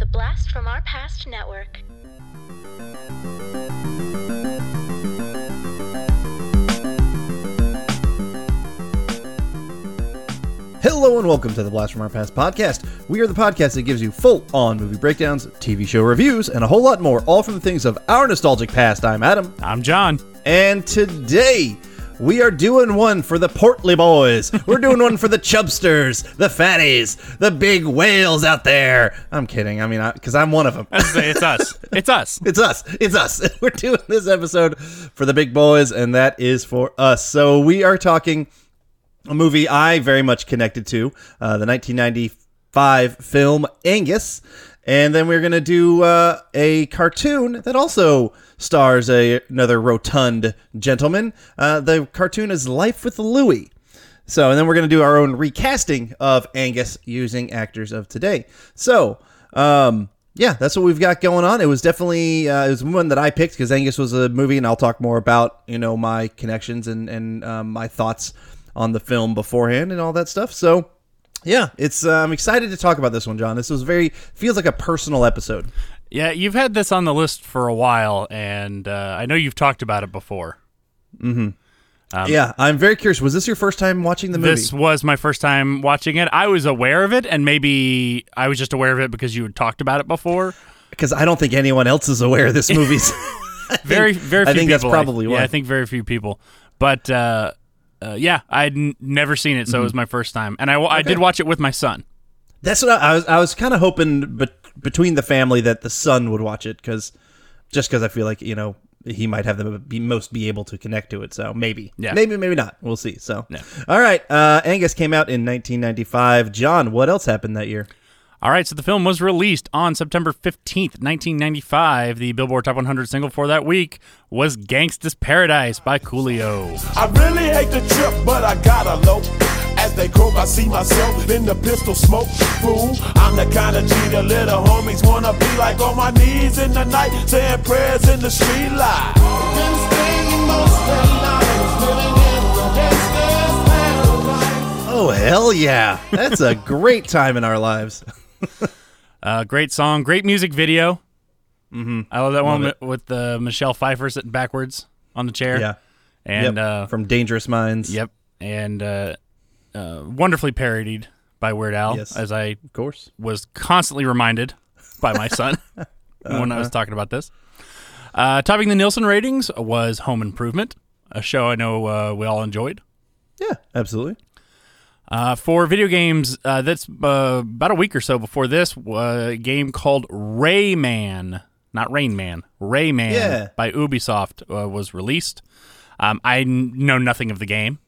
The Blast from Our Past Network. Hello and welcome to the Blast from Our Past podcast. We are the podcast that gives you full-on movie breakdowns, TV show reviews, and a whole lot more, all from the things of our nostalgic past. I'm Adam. I'm John. And today, we are doing one for the portly boys. We're doing one for the chubsters, the fatties, the big whales out there. I'm kidding. I mean, because I'm one of them. It's us. It's us. It's us. It's us. We're doing this episode for the big boys, and that is for us. So we are talking a movie I very much connected to, the 1995 film Angus. And then we're going to do a cartoon that also stars another rotund gentleman. The cartoon is Life with Louie. So, and then we're going to do our own recasting of Angus using actors of today. So, yeah, that's what we've got going on. It was definitely it was one that I picked because Angus was a movie, and I'll talk more about, you know, my connections and my thoughts on the film beforehand and all that stuff. So yeah, it's I'm excited to talk about this one, John. This was feels like a personal episode. Yeah, you've had this on the list for a while, and I know you've talked about it before. Mm-hmm. Yeah, I'm very curious. Was this your first time watching the movie? This was my first time watching it. I was aware of it, and maybe I was just aware of it because you had talked about it before. Because I don't think anyone else is aware of this movie. I think that's probably why. Yeah, I think very few people. But yeah, I'd never seen it, so it was my first time, and I did watch it with my son. That's what I was kind of hoping, between the family, that the son would watch it, because I feel like, you know, he might have the most be able to connect to it. So maybe, yeah. maybe not. We'll see. So yeah. All right, Angus came out in 1995. John, what else happened that year? All right, so the film was released on September 15th, 1995. The Billboard Top 100 single for that week was Gangsta's Paradise by Coolio. I really hate the trip, but I gotta low. As they croak, I see myself in the pistol smoke. Fool, I'm the kind of G the little homies wanna be like, on my knees in the night, saying prayers in the street light. Been staying most of the night, living in the Gangsta's Paradise. Oh, hell yeah. That's a great time in our lives. Great song, great music video. Mm-hmm. I love that one with the Michelle Pfeiffer sitting backwards on the chair. Yeah, and yep. From Dangerous Minds. Yep, and wonderfully parodied by Weird Al, yes. As I, of course, was constantly reminded by my son when I was talking about this. Topping the Nielsen ratings was Home Improvement, a show I know we all enjoyed. Yeah, absolutely. For video games, that's about a week or so before this, a game called Rayman, not Rain Man, Rayman, yeah, by Ubisoft was released. I know nothing of the game.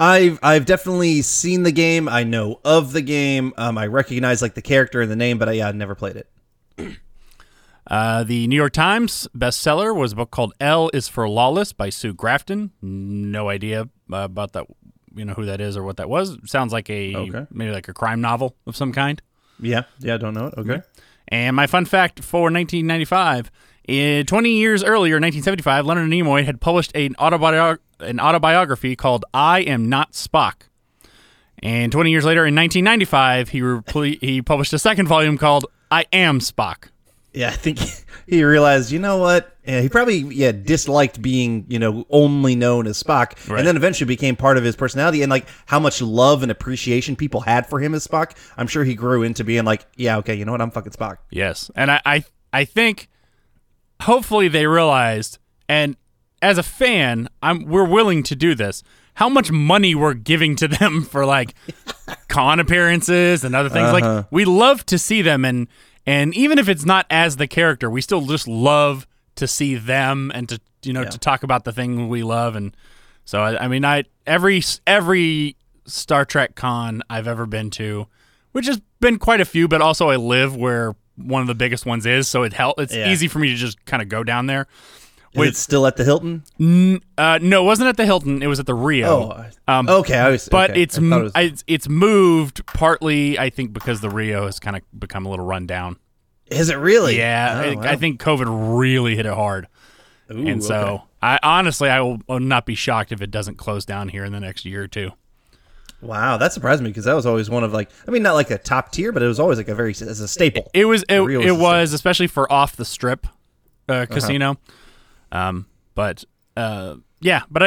I've definitely seen the game. I know of the game. I recognize like the character and the name, but I never played it. The New York Times bestseller was a book called L is for Lawless by Sue Grafton. No idea about that. You know who that is or what that was. Sounds like maybe like a crime novel of some kind. Yeah, I don't know it. Okay. And my fun fact for 1995, 20 years earlier, 1975, Leonard Nimoy had published an autobiography called I Am Not Spock. And 20 years later, in 1995, he published a second volume called I Am Spock. Yeah, I think he realized, you know what? Yeah, he probably disliked being, you know, only known as Spock, right. And then eventually became part of his personality, and like how much love and appreciation people had for him as Spock. I'm sure he grew into being like, yeah, okay, you know what? I'm fucking Spock. Yes, and I think hopefully they realized, and as a fan, we're willing to do this. How much money we're giving to them for like con appearances and other things. Like we love to see them and. And even if it's not as the character, we still just love to see them and to, you know, to talk about the thing we love. And so, I mean, every Star Trek con I've ever been to, which has been quite a few, but also I live where one of the biggest ones is, so it's easy for me to just kind of go down there. Is it still at the Hilton? No, it wasn't at the Hilton. It was at the Rio. Oh, okay. It's moved partly, I think, because the Rio has kind of become a little run down. Is it really? Yeah. Oh, wow. I think COVID really hit it hard. Ooh, and so I will not be shocked if it doesn't close down here in the next year or two. Wow, that surprised me because that was always one of like, I mean, not like a top tier, but it was always like a very, as a staple. It was, especially for off the strip casino. Uh-huh. But I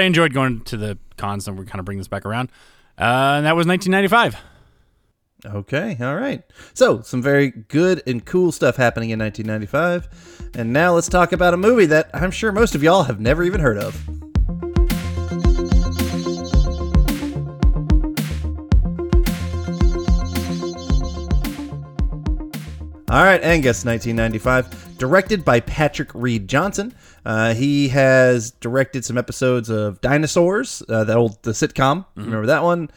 enjoyed going to the cons, and we kind of bring this back around. And that was 1995. Okay, all right. So, some very good and cool stuff happening in 1995. And now let's talk about a movie that I'm sure most of y'all have never even heard of. All right, Angus, 1995, directed by Patrick Reed Johnson. He has directed some episodes of Dinosaurs, the sitcom. Mm-hmm. Remember that one?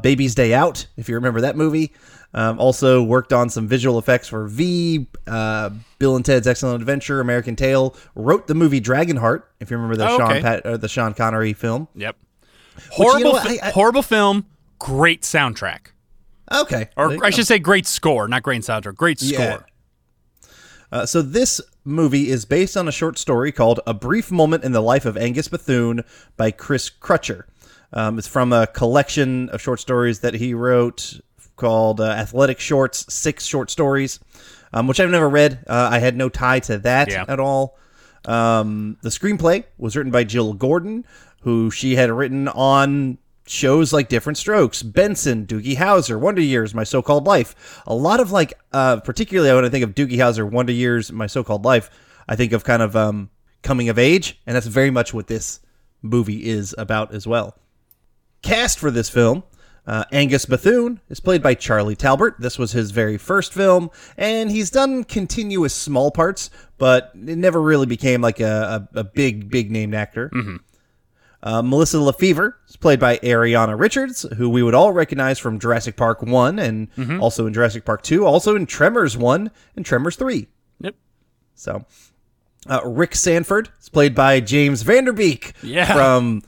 Baby's Day Out, if you remember that movie. Also worked on some visual effects for V, Bill and Ted's Excellent Adventure, American Tail. Wrote the movie Dragonheart, if you remember the Sean Connery film. Yep. Horrible film, great soundtrack. Okay. Or I should say great score, not great soundtrack. Great score. Yeah. So this movie is based on a short story called A Brief Moment in the Life of Angus Bethune by Chris Crutcher. It's from a collection of short stories that he wrote called Athletic Shorts, 6 Short Stories, which I've never read. I had no tie to that at all. The screenplay was written by Jill Gordon, who she had written on shows like Different Strokes, Benson, Doogie Howser, Wonder Years, My So-Called Life. A lot of like, particularly when I think of Doogie Howser, Wonder Years, My So-Called Life, I think of kind of coming of age, and that's very much what this movie is about as well. Cast for this film, Angus Bethune is played by Charlie Talbert. This was his very first film, and he's done continuous small parts, but it never really became like a big named actor. Mm-hmm. Melissa Lefevre is played by Ariana Richards, who we would all recognize from Jurassic Park 1 and also in Jurassic Park 2, also in Tremors 1 and Tremors 3. Yep. So, Rick Sanford is played by James Vanderbeek from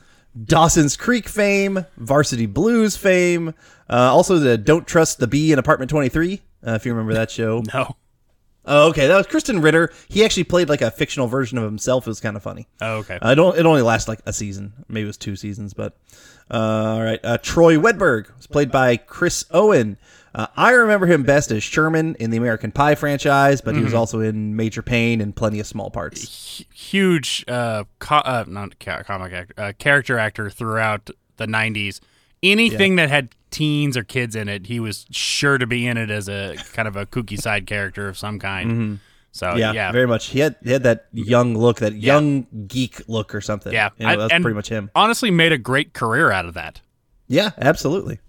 Dawson's Creek fame, Varsity Blues fame, also the Don't Trust the Bee in Apartment 23, if you remember that show. No. Oh, okay, that was Kristen Ritter. He actually played like a fictional version of himself. It was kind of funny. Oh, okay. It only lasted like a season. Maybe it was 2 seasons, but... all right. Troy Wedberg was played by Chris Owen. I remember him best as Sherman in the American Pie franchise, but he was also in Major Payne and plenty of small parts. Huge character actor throughout the 90s. Anything that had teens or kids in it, he was sure to be in it as a kind of a kooky side character of some kind. Mm-hmm. So very much. He had that young look, that young geek look or something. Yeah, you know, that's pretty much him. Honestly, made a great career out of that. Yeah, absolutely,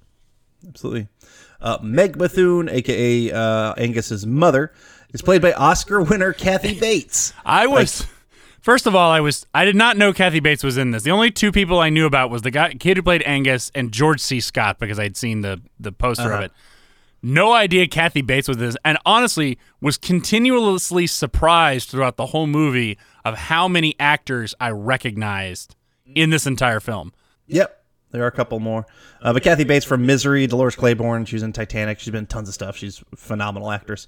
absolutely. Meg Bethune, aka Angus's mother, is played by Oscar winner Kathy Bates. First of all, I did not know Kathy Bates was in this. The only 2 people I knew about was the kid who played Angus and George C. Scott because I'd seen the poster of it. No idea Kathy Bates was in this, and honestly was continuously surprised throughout the whole movie of how many actors I recognized in this entire film. Yep. There are a couple more. But Kathy Bates from Misery, Dolores Claiborne, she was in Titanic. She's been in tons of stuff. She's a phenomenal actress.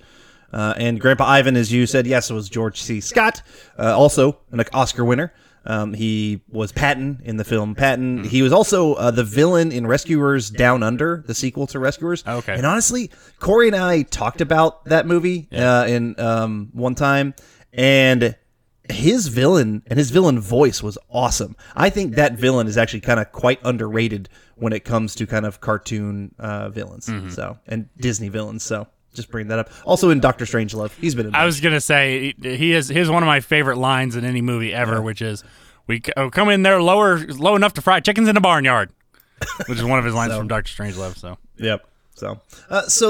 And Grandpa Ivan, as you said, yes, it was George C. Scott, also an Oscar winner. He was Patton in the film Patton. He was also the villain in Rescuers Down Under, the sequel to Rescuers. Okay. And honestly, Corey and I talked about that movie in one time, and his villain voice was awesome. I think that villain is actually kind of quite underrated when it comes to kind of cartoon villains, so and Disney villains, so. Just bring that up. Also in Dr. Strangelove, he's been in that. I was going to say, he's one of my favorite lines in any movie ever, which is, we come in there low enough to fry chickens in a barnyard, which is one of his lines from Dr. Strangelove. So. Yep. So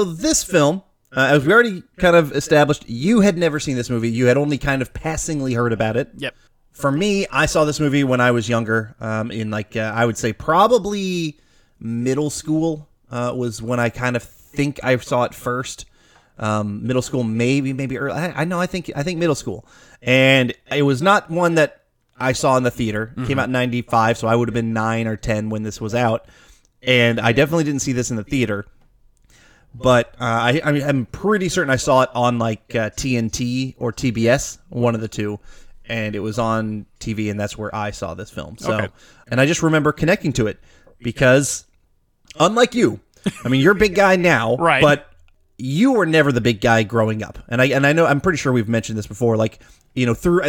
this film, as we already kind of established, you had never seen this movie. You had only kind of passingly heard about it. Yep. For me, I saw this movie when I was younger, in like, I would say probably middle school was when I kind of think I saw it first. Middle school, maybe early. I think middle school, and it was not one that I saw in the theater. It came out in 95, so I would have been 9 or 10 when this was out, and I definitely didn't see this in the theater. But I'm pretty certain I saw it on like TNT or TBS, one of the two, and it was on TV, and that's where I saw this film. So, and I just remember connecting to it because Unlike you. I mean, you're a big guy now, right? But you were never the big guy growing up. And I know, I'm pretty sure we've mentioned this before, like, you know, through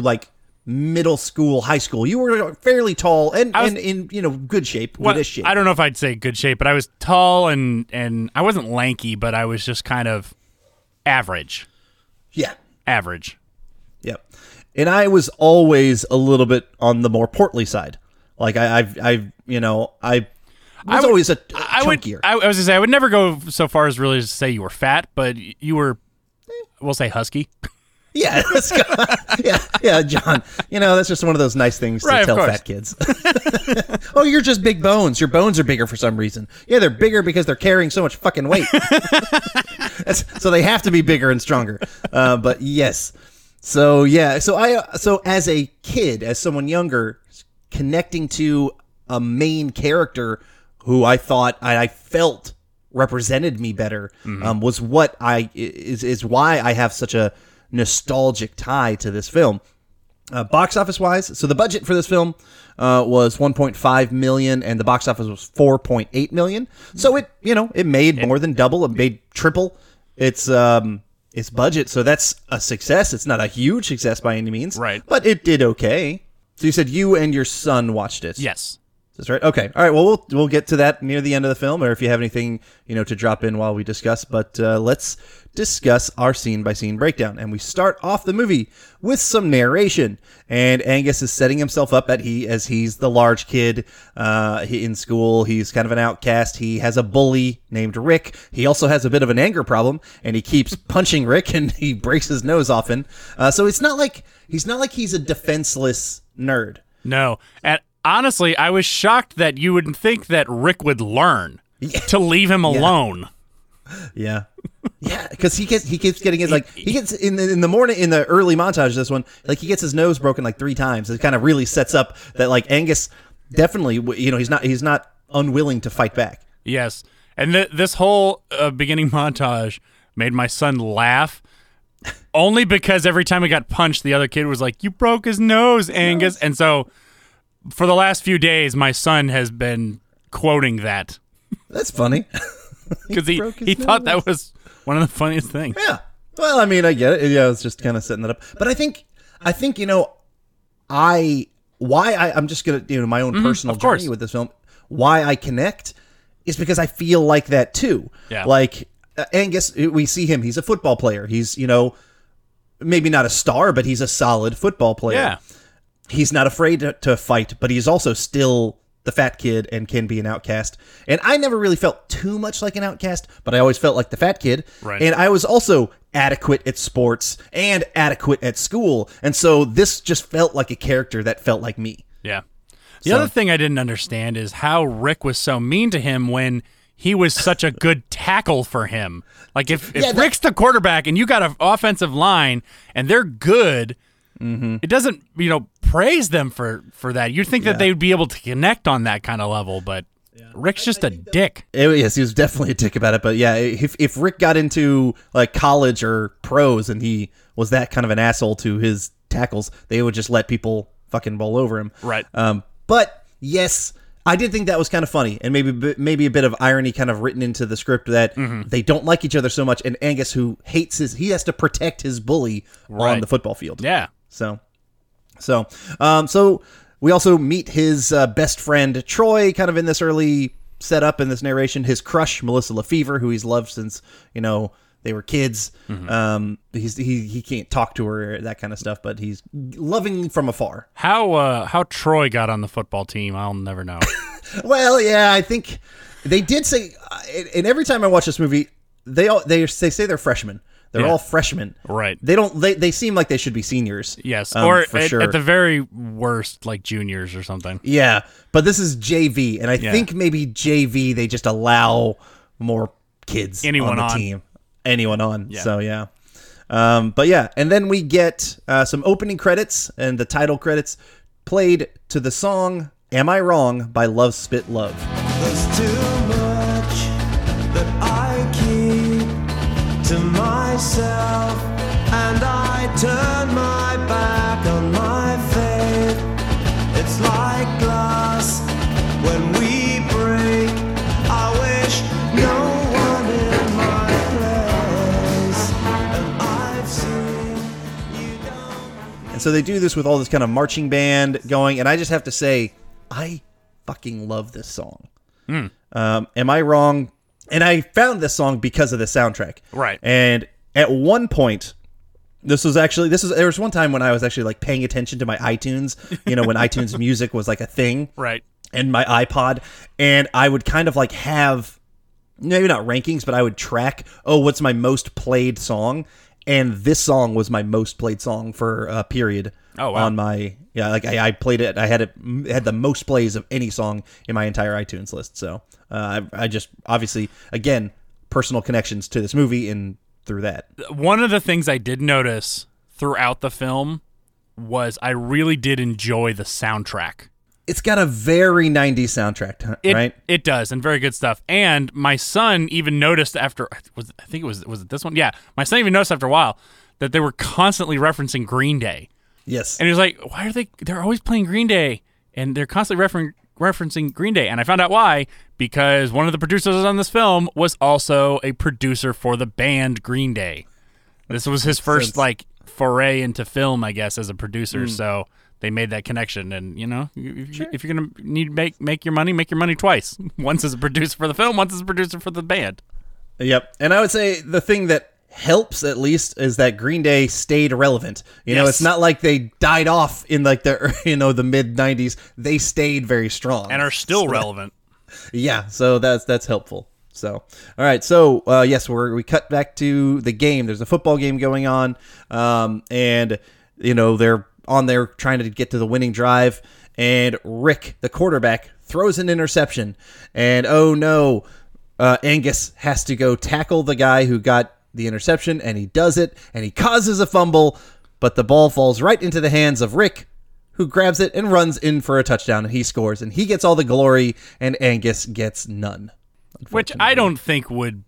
like middle school, high school, you were fairly tall and in, you know, good shape. Well, shape. I don't know if I'd say good shape, but I was tall and I wasn't lanky, but I was just kind of average. Yeah. Average. Yep. And I was always a little bit on the more portly side. Like I was always chunkier. I was gonna say, I would never go so far as really to say you were fat, but you were, we'll say, husky. Yeah, yeah, John. You know, that's just one of those nice things to tell fat kids. Oh, you're just big bones. Your bones are bigger for some reason. Yeah, they're bigger because they're carrying so much fucking weight. So they have to be bigger and stronger. But yes. So yeah. So as a kid, as someone younger, connecting to a main character who I thought I felt represented me better, was what is why I have such a nostalgic tie to this film. Box office wise, so the budget for this film was $1.5 million, and the box office was $4.8 million. So it made more than double. It made triple its budget. So that's a success. It's not a huge success by any means, right? But it did okay. So you said you and your son watched it. Yes. That's right. Okay. All right. Well, we'll get to that near the end of the film, or if you have anything, you know, to drop in while we discuss. But let's discuss our scene by scene breakdown. And we start off the movie with some narration, and Angus is setting himself up as he's the large kid in school. He's kind of an outcast. He has a bully named Rick. He also has a bit of an anger problem, and he keeps punching Rick, and he breaks his nose often. So it's not like he's a defenseless nerd. No. Honestly, I was shocked that you would think that Rick would learn to leave him alone. Yeah. Yeah, because he keeps getting his, like, he gets in the morning, in the early montage of this one, like, he gets his nose broken like 3 times. It kind of really sets up that, like, Angus definitely, you know, he's not unwilling to fight back. Yes. And this whole beginning montage made my son laugh. Only because every time he got punched, the other kid was like, "You broke his nose, Angus." And so for the last few days, my son has been quoting that. That's funny. Because he thought that was one of the funniest things. Yeah. Well, I mean, I get it. Yeah, I was just kind of setting that up. But I think, you know, I'm just going to, you know, my own personal journey with this film, why I connect is because I feel like that too. Yeah. Like, Angus, we see him. He's a football player. He's, you know, maybe not a star, but he's a solid football player. Yeah. He's not afraid to fight, but he's also still the fat kid and can be an outcast. And I never really felt too much like an outcast, but I always felt like the fat kid. Right. And I was also adequate at sports and adequate at school. And so this just felt like a character that felt like me. Yeah. The other thing I didn't understand is how Rick was so mean to him when he was such a good tackle for him. Like, if Rick's the quarterback and you got an offensive line and they're good, it doesn't, you know, praise them for that. You'd think that they would be able to connect on that kind of level, but Rick's just a dick. Yes, he was definitely a dick about it. But yeah, if Rick got into like college or pros and he was that kind of an asshole to his tackles, they would just let people fucking bowl over him. Right. But yes, I did think that was kind of funny, and maybe a bit of irony kind of written into the script that they don't like each other so much, and Angus, who hates he has to protect his bully on the football field. Yeah. So we also meet his best friend Troy, kind of in this early setup in this narration. His crush, Melissa Lefevre, who he's loved since, you know, they were kids. He can't talk to her, that kind of stuff, but he's loving from afar. How Troy got on the football team, I'll never know. Well, yeah, I think they did say, and every time I watch this movie, they say they're freshmen. They're all freshmen. Right. They seem like they should be seniors. Yes. Or at the very worst, like juniors or something. Yeah. But this is JV. And I think maybe JV, they just allow more kids on the team. Anyone on. Yeah. So, yeah. But yeah. And then we get some opening credits and the title credits played to the song Am I Wrong by Love Spit Love. There's too much that I keep to myself, and I turn my back on my faith. It's like glass when we break. And so they do this with all this kind of marching band going, and I just have to say, I fucking love this song. Mm. Am I Wrong? And I found this song because of the soundtrack. Right. And at one point, there was one time when I was actually like paying attention to my iTunes, you know, when iTunes music was like a thing. Right. And my iPod. And I would kind of like have, maybe not rankings, but I would track, what's my most played song? And this song was my most played song for a period. Oh, wow. I played it. I had the most plays of any song in my entire iTunes list. So I just, obviously, again, personal connections to this movie and through that. One of the things I did notice throughout the film was I really did enjoy the soundtrack. It's got a very 90s soundtrack, right? It does, and very good stuff. And my son even noticed after this one? Yeah. My son even noticed after a while that they were constantly referencing Green Day. Yes. And he was like, why are they? They're always playing Green Day, and they're constantly referencing Green Day. And I found out why, because one of the producers on this film was also a producer for the band Green Day. This was his first like foray into film, I guess, as a producer. Mm. So they made that connection. And, you know, if you're going to need to make your money, make your money twice. Once as a producer for the film, once as a producer for the band. Yep. And I would say the thing that helps, at least, is that Green Day stayed relevant. You know, it's not like they died off in like the mid 90s. They stayed very strong and are still relevant. Yeah, so that's helpful. So, all right. So, yes, we cut back to the game. There's a football game going on, and you know they're on there trying to get to the winning drive, and Rick, the quarterback, throws an interception, and oh no, Angus has to go tackle the guy who got the interception, and he does it, and he causes a fumble, but the ball falls right into the hands of Rick, who grabs it and runs in for a touchdown, and he scores, and he gets all the glory, and Angus gets none. Which I don't think would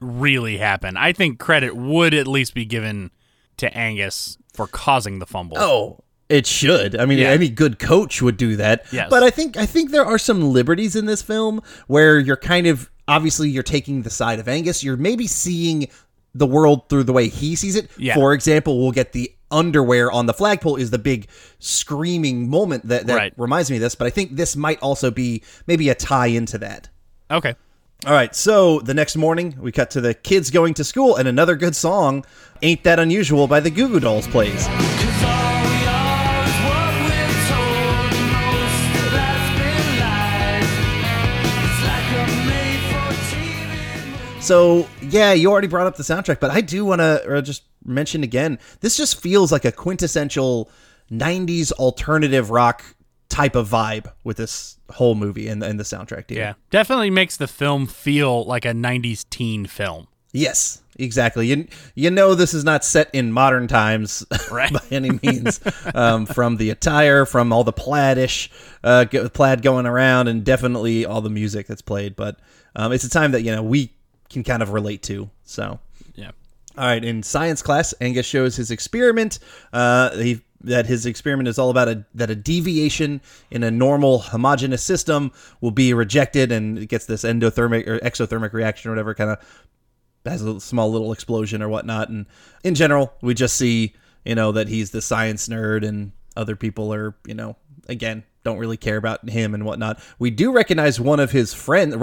really happen. I think credit would at least be given to Angus for causing the fumble. Oh, it should. I mean, Any good coach would do that. Yes. But I think there are some liberties in this film where you're kind of, obviously, you're taking the side of Angus. You're maybe seeing the world through the way he sees it. Yeah. For example, we'll get the underwear on the flagpole is the big screaming moment that reminds me of this, but I think this might also be maybe a tie into that. Okay. All right. So the next morning we cut to the kids going to school, and another good song, Ain't That Unusual by the Goo Goo Dolls plays. So, yeah, you already brought up the soundtrack, but I do want to just mention again, this just feels like a quintessential 90s alternative rock type of vibe with this whole movie and the soundtrack. Yeah, definitely makes the film feel like a 90s teen film. Yes, exactly. You know this is not set in modern times by any means, from the attire, from all the plaid going around, and definitely all the music that's played. But it's a time that, you know, we can kind of relate to. So, yeah. All right. In science class, Angus shows his experiment. His experiment is all about that a deviation in a normal homogeneous system will be rejected, and it gets this endothermic or exothermic reaction or whatever, kind of has a small little explosion or whatnot. And in general, we just see, you know, that he's the science nerd, and other people are, you know, again, don't really care about him and whatnot. We do recognize one of Rick's friends,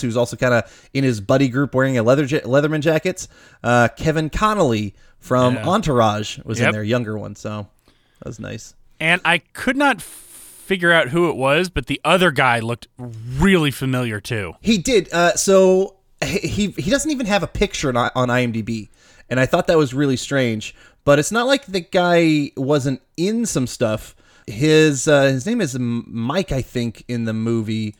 who's also kind of in his buddy group wearing a Leatherman jackets. Kevin Connolly from Entourage was in their younger one, so that was nice. And I could not figure out who it was, but the other guy looked really familiar too. He did. So he doesn't even have a picture on IMDb, and I thought that was really strange. But it's not like the guy wasn't in some stuff. His name is Mike, I think, in the movie.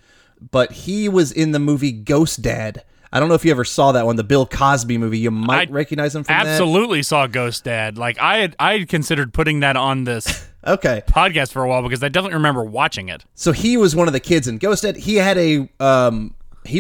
But he was in the movie Ghost Dad. I don't know if you ever saw that one, the Bill Cosby movie. You might recognize him from that. I absolutely saw Ghost Dad. Like, I had considered putting that on this podcast for a while, because I definitely remember watching it. So he was one of the kids in Ghost Dad. He had he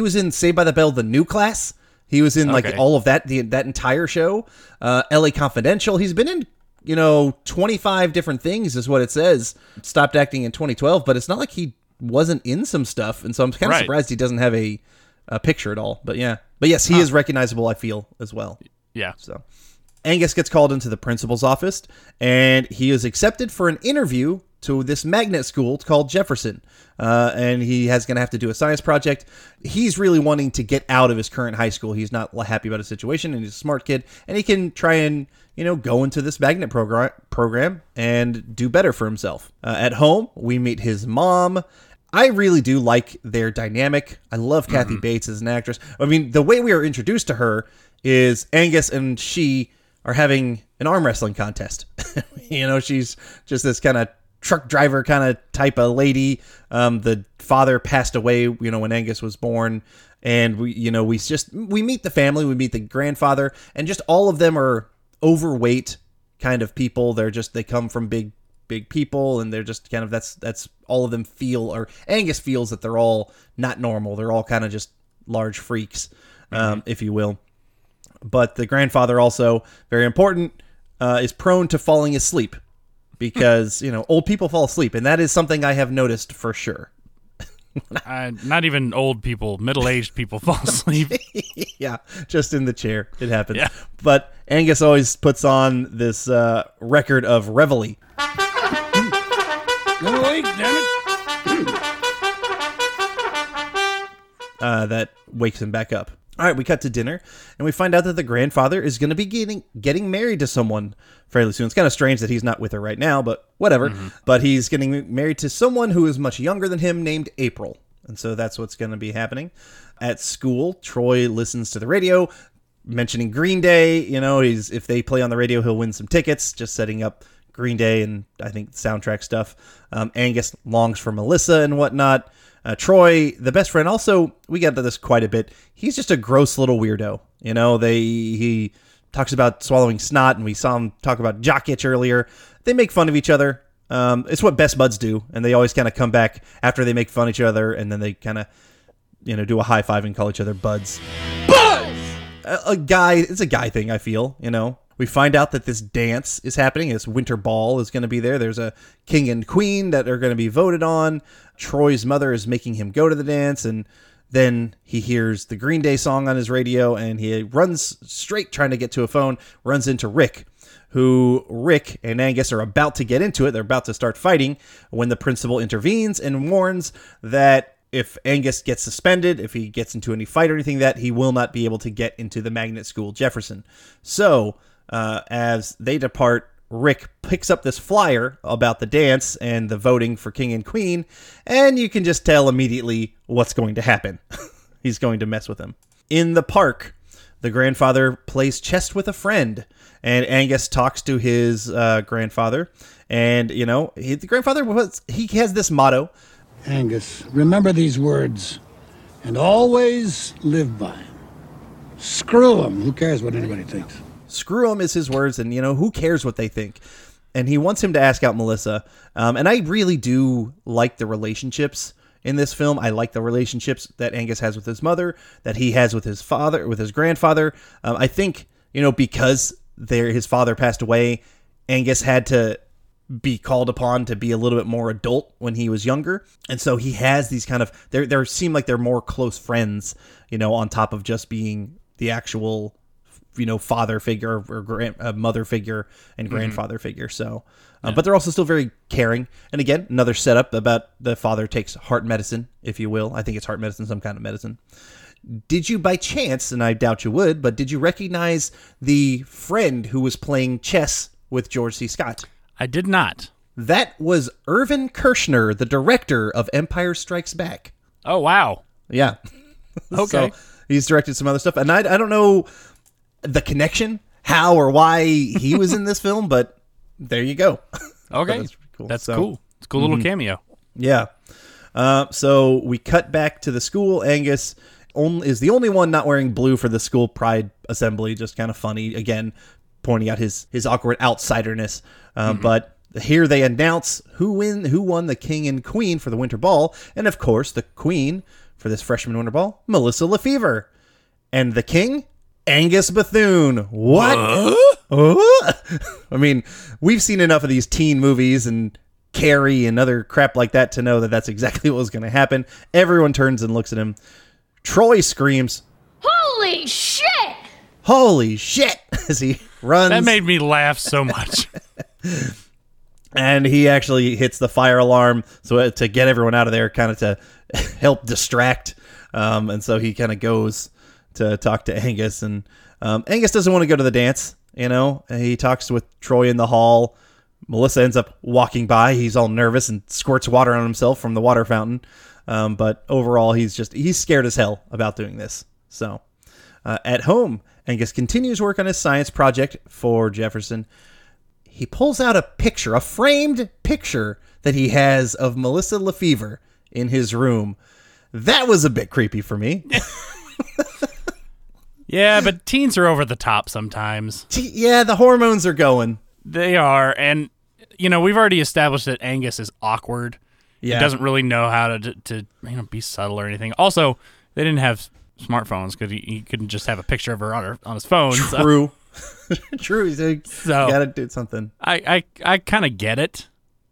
was in Saved by the Bell, the new class. He was in like all of that, that entire show. LA Confidential. He's been in, you know, 25 different things is what it says. Stopped acting in 2012, but it's not like he wasn't in some stuff. And so I'm kind of surprised he doesn't have a picture at all. But yes, he is recognizable, I feel, as well. Yeah. So, Angus gets called into the principal's office, and he is accepted for an interview to this magnet school called Jefferson. And he has going to have to do a science project. He's really wanting to get out of his current high school. He's not happy about his situation, and he's a smart kid, and he can try and, you know, go into this magnet program and do better for himself. At home, we meet his mom. I really do like their dynamic. I love Kathy Bates as an actress. I mean, the way we are introduced to her is Angus and she are having an arm wrestling contest. You know, she's just this kind of truck driver kind of type of lady. The father passed away, you know, when Angus was born, and we meet the family, we meet the grandfather, and just all of them are overweight kind of people. They're just, they come from big people, and they're just kind of, that's all of them feel, or Angus feels that they're all not normal. They're all kind of just large freaks, if you will. But the grandfather, also very important, is prone to falling asleep. Because, you know, old people fall asleep, and that is something I have noticed for sure. Not even old people, middle-aged people fall asleep. Yeah, just in the chair. It happens. Yeah. But Angus always puts on this record of reveille. That wakes him back up. All right, we cut to dinner, and we find out that the grandfather is going to be getting married to someone fairly soon. It's kind of strange that he's not with her right now, but whatever. Mm-hmm. But he's getting married to someone who is much younger than him, named April. And so that's what's going to be happening. At school, Troy listens to the radio, mentioning Green Day. You know, if they play on the radio, he'll win some tickets, just setting up Green Day and, I think, soundtrack stuff. Angus longs for Melissa and whatnot. Troy, the best friend, also, we get to this quite a bit. He's just a gross little weirdo. You know, he talks about swallowing snot, and we saw him talk about jock itch earlier. They make fun of each other. It's what best buds do, and they always kind of come back after they make fun of each other, and then they kind of, you know, do a high five and call each other buds. Buds! It's a guy thing, I feel, you know. We find out that this dance is happening. This winter ball is going to be there. There's a king and queen that are going to be voted on. Troy's mother is making him go to the dance. And then he hears the Green Day song on his radio. And he runs straight, trying to get to a phone, runs into Rick, who Rick and Angus are about to get into it. They're about to start fighting when the principal intervenes and warns that if Angus gets suspended, if he gets into any fight or anything, that he will not be able to get into the magnet school Jefferson. So... as they depart, Rick picks up this flyer about the dance and the voting for king and queen, and you can just tell immediately what's going to happen. He's going to mess with him. In the park, the grandfather plays chess with a friend, and Angus talks to his grandfather, and, you know, he has this motto. Angus, remember these words, and always live by them. Screw them. Who cares what anybody thinks? Screw them is his words, and, you know, who cares what they think? And he wants him to ask out Melissa. And I really do like the relationships in this film. I like the relationships that Angus has with his mother, that he has with his father, with his grandfather. I think, you know, because his father passed away, Angus had to be called upon to be a little bit more adult when he was younger. And so he has these kind of, there seem like they're more close friends, you know, on top of just being the actual, you know, father figure or mother figure and grandfather figure. So, yeah. But they're also still very caring. And again, another setup about the father takes heart medicine, if you will. I think it's heart medicine, some kind of medicine. Did you by chance, and I doubt you would, but did you recognize the friend who was playing chess with George C. Scott? I did not. That was Irvin Kershner, the director of Empire Strikes Back. Oh, wow. Yeah. Okay. So he's directed some other stuff. And I don't know the connection, how or why he was in this film, but there you go. Okay. That's cool. It's a cool little cameo. Yeah. So we cut back to the school. Angus is the only one not wearing blue for the school pride assembly. Just kind of funny. Again, pointing out his awkward outsiderness. But here they announce who won the king and queen for the winter ball. And of course, the queen for this freshman winter ball, Melissa Lefevre. And the king... Angus Bethune. What? I mean, we've seen enough of these teen movies and Carrie and other crap like that to know that that's exactly what was going to happen. Everyone turns and looks at him. Troy screams, "Holy shit!" Holy shit! As he runs. That made me laugh so much. And he actually hits the fire alarm so to get everyone out of there, kind of to help distract. And so he kind of goes to talk to Angus, and Angus doesn't want to go to the dance. You know, he talks with Troy in the hall. Melissa ends up walking by. He's all nervous and squirts water on himself from the water fountain. But overall, he's scared as hell about doing this. So at home, Angus continues work on his science project for Jefferson. He pulls out a framed picture that he has of Melissa Lefevre in his room. That was a bit creepy for me. Yeah, but teens are over the top sometimes. Yeah, the hormones are going. They are. And, you know, we've already established that Angus is awkward. Yeah. He doesn't really know how to be subtle or anything. Also, they didn't have smartphones because he couldn't just have a picture of her on his phone. True. So. True. He's like, you got to do something. I kind of get it.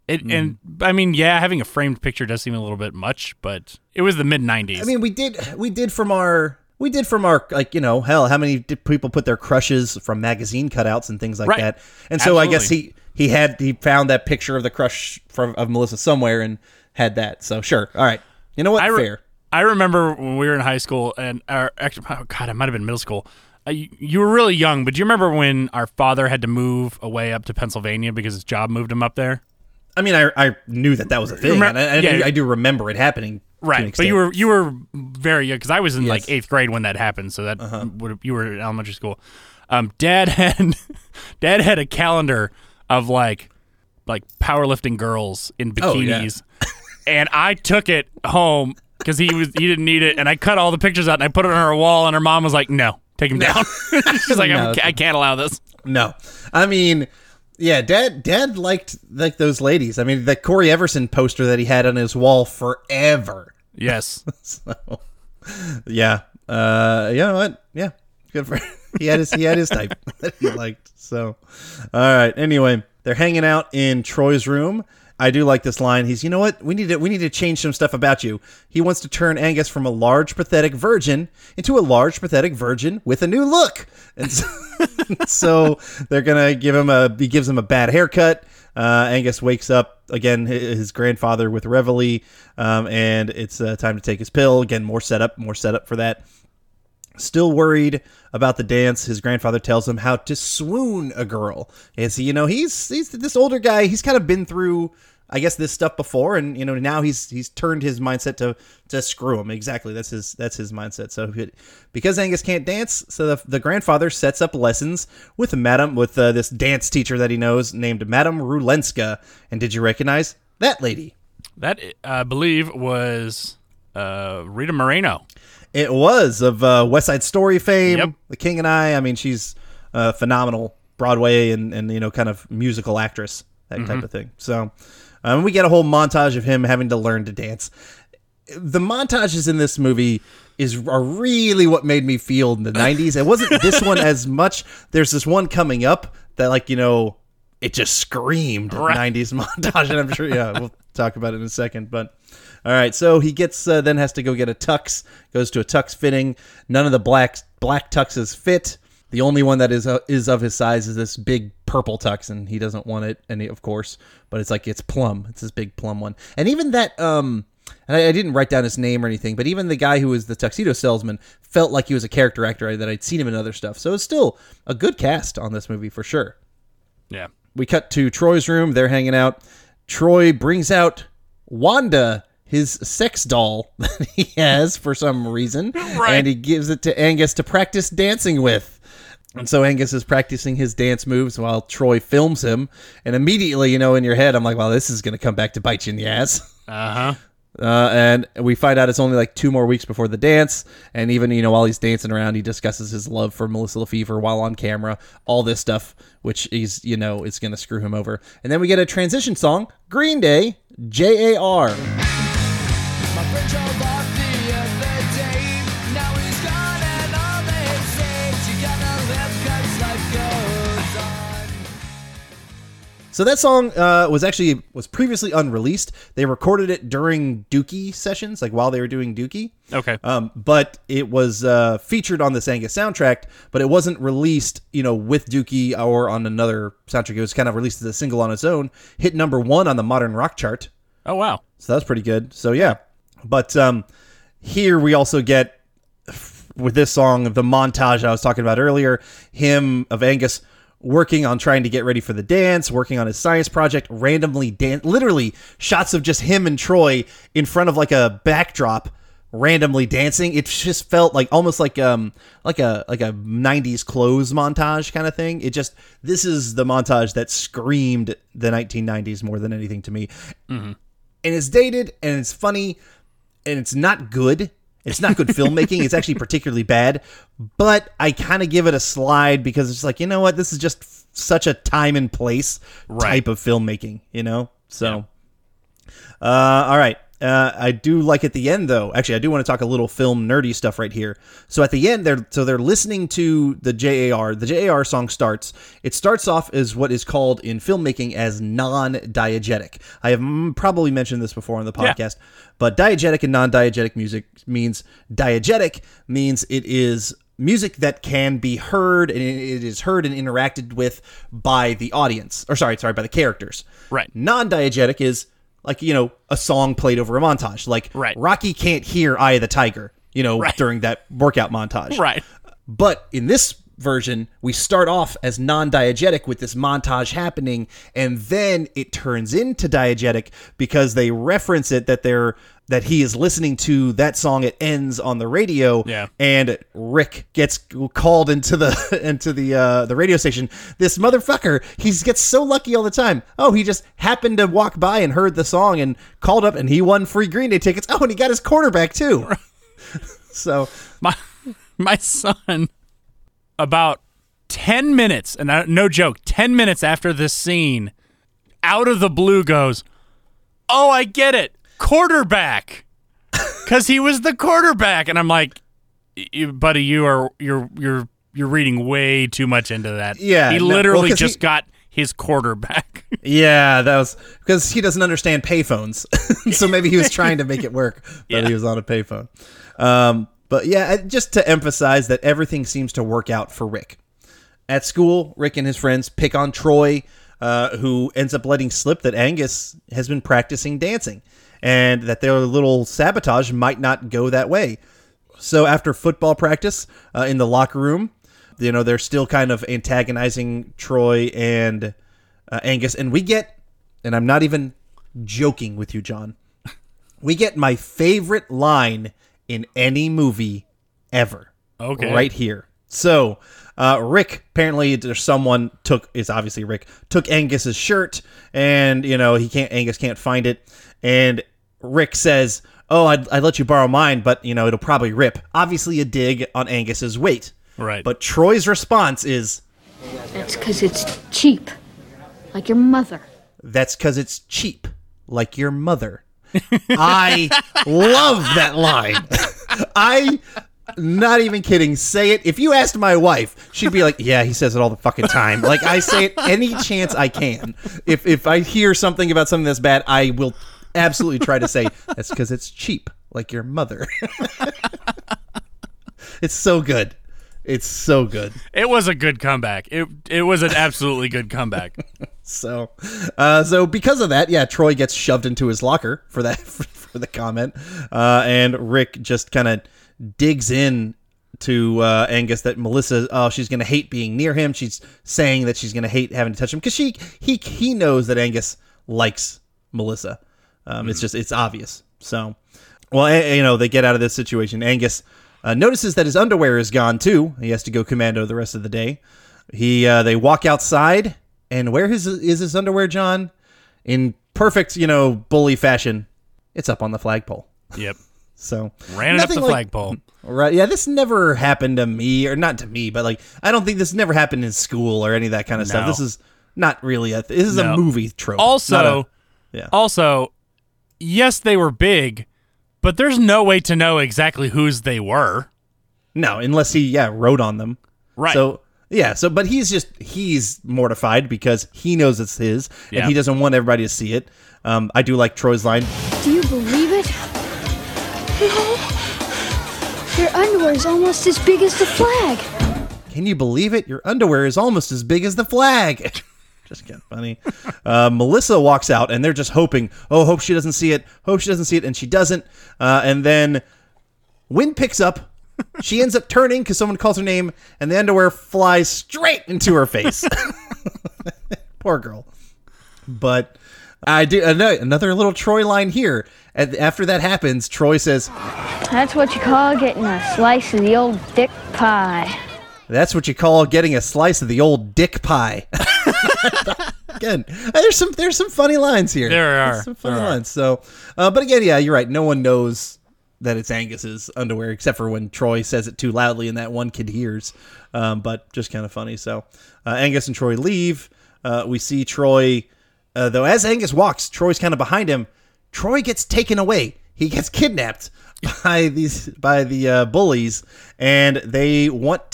And I mean, yeah, having a framed picture does seem a little bit much, but it was the mid-'90s. I mean, we did from our, like, you know, hell, how many did people put their crushes from magazine cutouts and things like that? And so absolutely. I guess he found that picture of the crush of Melissa somewhere and had that. So sure. All right. You know what? Fair. I remember when we were in high school and it might've been middle school. You were really young, but do you remember when our father had to move away up to Pennsylvania because his job moved him up there? I mean, I knew that was a thing. I do remember it happening. Right, but you were very young because I was in like eighth grade when that happened. So that you were in elementary school. Dad had a calendar of like powerlifting girls in bikinis, and I took it home because he didn't need it, and I cut all the pictures out and I put it on her wall, and her mom was like, "No, take him down." She's like, "I can't allow this." No, I mean. Yeah, Dad liked like those ladies. I mean, the Corey Everson poster that he had on his wall forever. Yes. So, yeah. You know what? Yeah. Good for him. He had his type that he liked. So, all right. Anyway, they're hanging out in Troy's room. I do like this line. He's, you know what? We need to change some stuff about you. He wants to turn Angus from a large pathetic virgin into a large pathetic virgin with a new look. And so, they're going to give him he gives him a bad haircut. Angus wakes up again, his grandfather with Reveille. And it's time to take his pill again. More setup for that. Still worried about the dance, his grandfather tells him how to swoon a girl. And so, you know, he's this older guy. He's kind of been through, I guess, this stuff before, and you know now he's turned his mindset to screw him. Exactly, that's his mindset. So because Angus can't dance, so the grandfather sets up lessons with this dance teacher that he knows named Madame Rulenska. And did you recognize that lady? That I believe was Rita Moreno. It was of West Side Story fame, The King and I. I mean, she's a phenomenal Broadway and you know kind of musical actress, that type of thing. So we get a whole montage of him having to learn to dance. The montages in this movie are really what made me feel in the 90s. It wasn't this one as much. There's this one coming up that like, you know, it just screamed 90s montage. And I'm sure, we'll talk about it in a second, but. All right, so he gets then has to go get a tux, goes to a tux fitting. None of the black tuxes fit. The only one that is of his size is this big purple tux, and he doesn't want it, and of course, but it's like it's plum. It's this big plum one. And even that, and I didn't write down his name or anything, but even the guy who was the tuxedo salesman felt like he was a character actor that I'd seen him in other stuff. So it's still a good cast on this movie for sure. Yeah. We cut to Troy's room. They're hanging out. Troy brings out Wanda, his sex doll that he has for some reason, and he gives it to Angus to practice dancing with. And so Angus is practicing his dance moves while Troy films him, and immediately, you know, in your head, I'm like, well, this is going to come back to bite you in the ass. And we find out it's only like 2 more weeks before the dance, and even, you know, while he's dancing around, he discusses his love for Melissa Lefevre while on camera, all this stuff, which is, you know, it's going to screw him over. And then we get a transition song, Green Day, J.A.R., So that song was previously unreleased. They recorded it during Dookie sessions, like while they were doing Dookie. Okay. But it was featured on this Angus soundtrack, but it wasn't released, with Dookie or on another soundtrack. It was kind of released as a single on its own. Hit number 1 on the modern rock chart. Oh, wow. So that's pretty good. So, yeah. But here we also get, with this song, the montage I was talking about earlier, him of Angus working on trying to get ready for the dance, working on his science project, literally shots of just him and Troy in front of like a backdrop randomly dancing. It just felt like almost like a 90s clothes montage kind of thing. This is the montage that screamed the 1990s more than anything to me. Mm-hmm. And it's dated and it's funny and it's not good. It's not good filmmaking. It's actually particularly bad, but I kind of give it a slide because it's like, you know what? This is just such a time and place type of filmmaking, So, yeah. All right. I do like at the end though. Actually, I do want to talk a little film nerdy stuff right here. So at the end, they're listening to the JAR. The JAR song starts. It starts off as what is called in filmmaking as non-diegetic. I have probably mentioned this before on the podcast, but diegetic and non-diegetic music means diegetic means it is music that can be heard and it is heard and interacted with by the audience, or sorry, by the characters. Right. Non-diegetic is like, a song played over a montage. Like, Rocky can't hear Eye of the Tiger, during that workout montage. Right. But in this version, we start off as non-diegetic with this montage happening, and then it turns into diegetic because they reference it that he is listening to that song. It ends on the radio, and Rick gets called into the radio station. This motherfucker, he gets so lucky all the time. Oh, he just happened to walk by and heard the song and called up, and he won free Green Day tickets. Oh, and he got his quarterback too. So my son, about 10 minutes, and no joke, 10 minutes after this scene, out of the blue goes, "Oh, I get it. Quarterback," because he was the quarterback, and I'm like, "Buddy, you're reading way too much into that." Yeah, he literally got his quarterback. Yeah, that was because he doesn't understand payphones, so maybe he was trying to make it work, but he was on a payphone. But yeah, just to emphasize that everything seems to work out for Rick. At school, Rick and his friends pick on Troy, who ends up letting slip that Angus has been practicing dancing, and that their little sabotage might not go that way. So after football practice in the locker room, they're still kind of antagonizing Troy and Angus. And we get, and I'm not even joking with you, John, we get my favorite line in any movie ever. Okay. Right here. So Rick, apparently someone took Angus's shirt, and Angus can't find it. And Rick says, "Oh, I'd let you borrow mine, but it'll probably rip." Obviously a dig on Angus's weight. Right. But Troy's response is, "That's because it's cheap, like your mother." That's because it's cheap, like your mother. I love that line. I, not even kidding, say it. If you asked my wife, she'd be like, "Yeah, he says it all the fucking time." Like, I say it any chance I can. If I hear something about something that's bad, I will absolutely try to say, "That's because it's cheap, like your mother." It's so good. It's so good. It was a good comeback. It was an absolutely good comeback. So because of that, Troy gets shoved into his locker for the comment, and Rick just kind of digs in to Angus that Melissa, she's going to hate being near him. She's saying that she's going to hate having to touch him because he knows that Angus likes Melissa. It's obvious. So, they get out of this situation. Angus notices that his underwear is gone too. He has to go commando the rest of the day. They walk outside, and where is his underwear, John? In perfect, bully fashion, it's up on the flagpole. Yep. So ran up the flagpole. Right. Yeah, this never happened to me, or not to me, but like I don't think this never happened in school or any of that kind of stuff. This is not really a movie trope. Also, yes, they were big, but there's no way to know exactly whose they were. No, unless he rode on them. Right. So Yeah, so but he's mortified because he knows it's his, and he doesn't want everybody to see it. I do like Troy's line. Do you believe it? No. Your underwear is almost as big as the flag. Can you believe it? Your underwear is almost as big as the flag. Just kind of funny. Melissa walks out, and they're just hoping. Oh, hope she doesn't see it. Hope she doesn't see it, and she doesn't. And then Wynn picks up. She ends up turning because someone calls her name, and the underwear flies straight into her face. Poor girl. But I do another little Troy line here. After that happens, Troy says, "That's what you call getting a slice of the old dick pie." That's what you call getting a slice of the old dick pie. Again, there's some funny lines here. There are some funny lines. So, but again, yeah, you're right. No one knows that it's Angus's underwear, except for when Troy says it too loudly and that one kid hears. But just kind of funny. So Angus and Troy leave. We see Troy, though, as Angus walks, Troy's kind of behind him. Troy gets taken away. He gets kidnapped by the bullies, and they want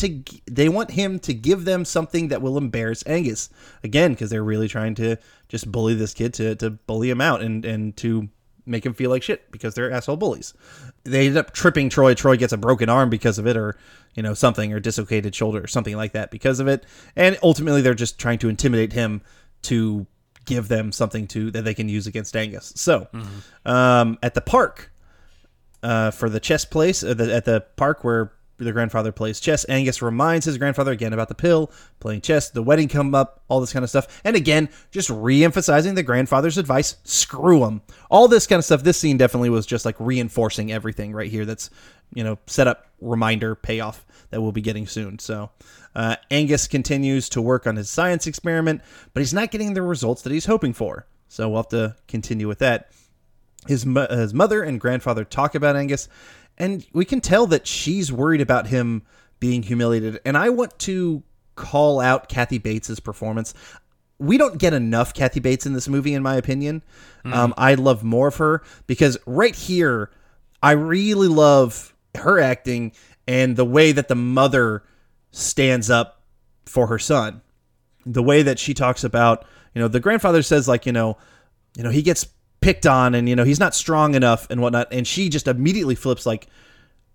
him to give them something that will embarrass Angus again, because they're really trying to just bully this kid to bully him out and to make him feel like shit because they're asshole bullies. They end up tripping Troy. Troy gets a broken arm because of it, or, you know, something, or dislocated shoulder or something like that because of it. And ultimately they're just trying to intimidate him to give them something that they can use against Angus. So at the park, for the chess place, at the park where their grandfather plays chess, Angus reminds his grandfather again about the pill, playing chess, the wedding come up, all this kind of stuff. And again, just re-emphasizing the grandfather's advice, screw him. All this kind of stuff. This scene definitely was just like reinforcing everything right here. That's, you know, set up, reminder, payoff that we'll be getting soon. So Angus continues to work on his science experiment, but he's not getting the results that he's hoping for. So we'll have to continue with that. His mother and grandfather talk about Angus, and we can tell that she's worried about him being humiliated. And I want to call out Kathy Bates' performance. We don't get enough Kathy Bates in this movie, in my opinion. I love more of her, because right here, I really love her acting and the way that the mother stands up for her son. The way that she talks about, you know, the grandfather says, like, you know, he gets picked on, and, you know, he's not strong enough and whatnot, and she just immediately flips, like,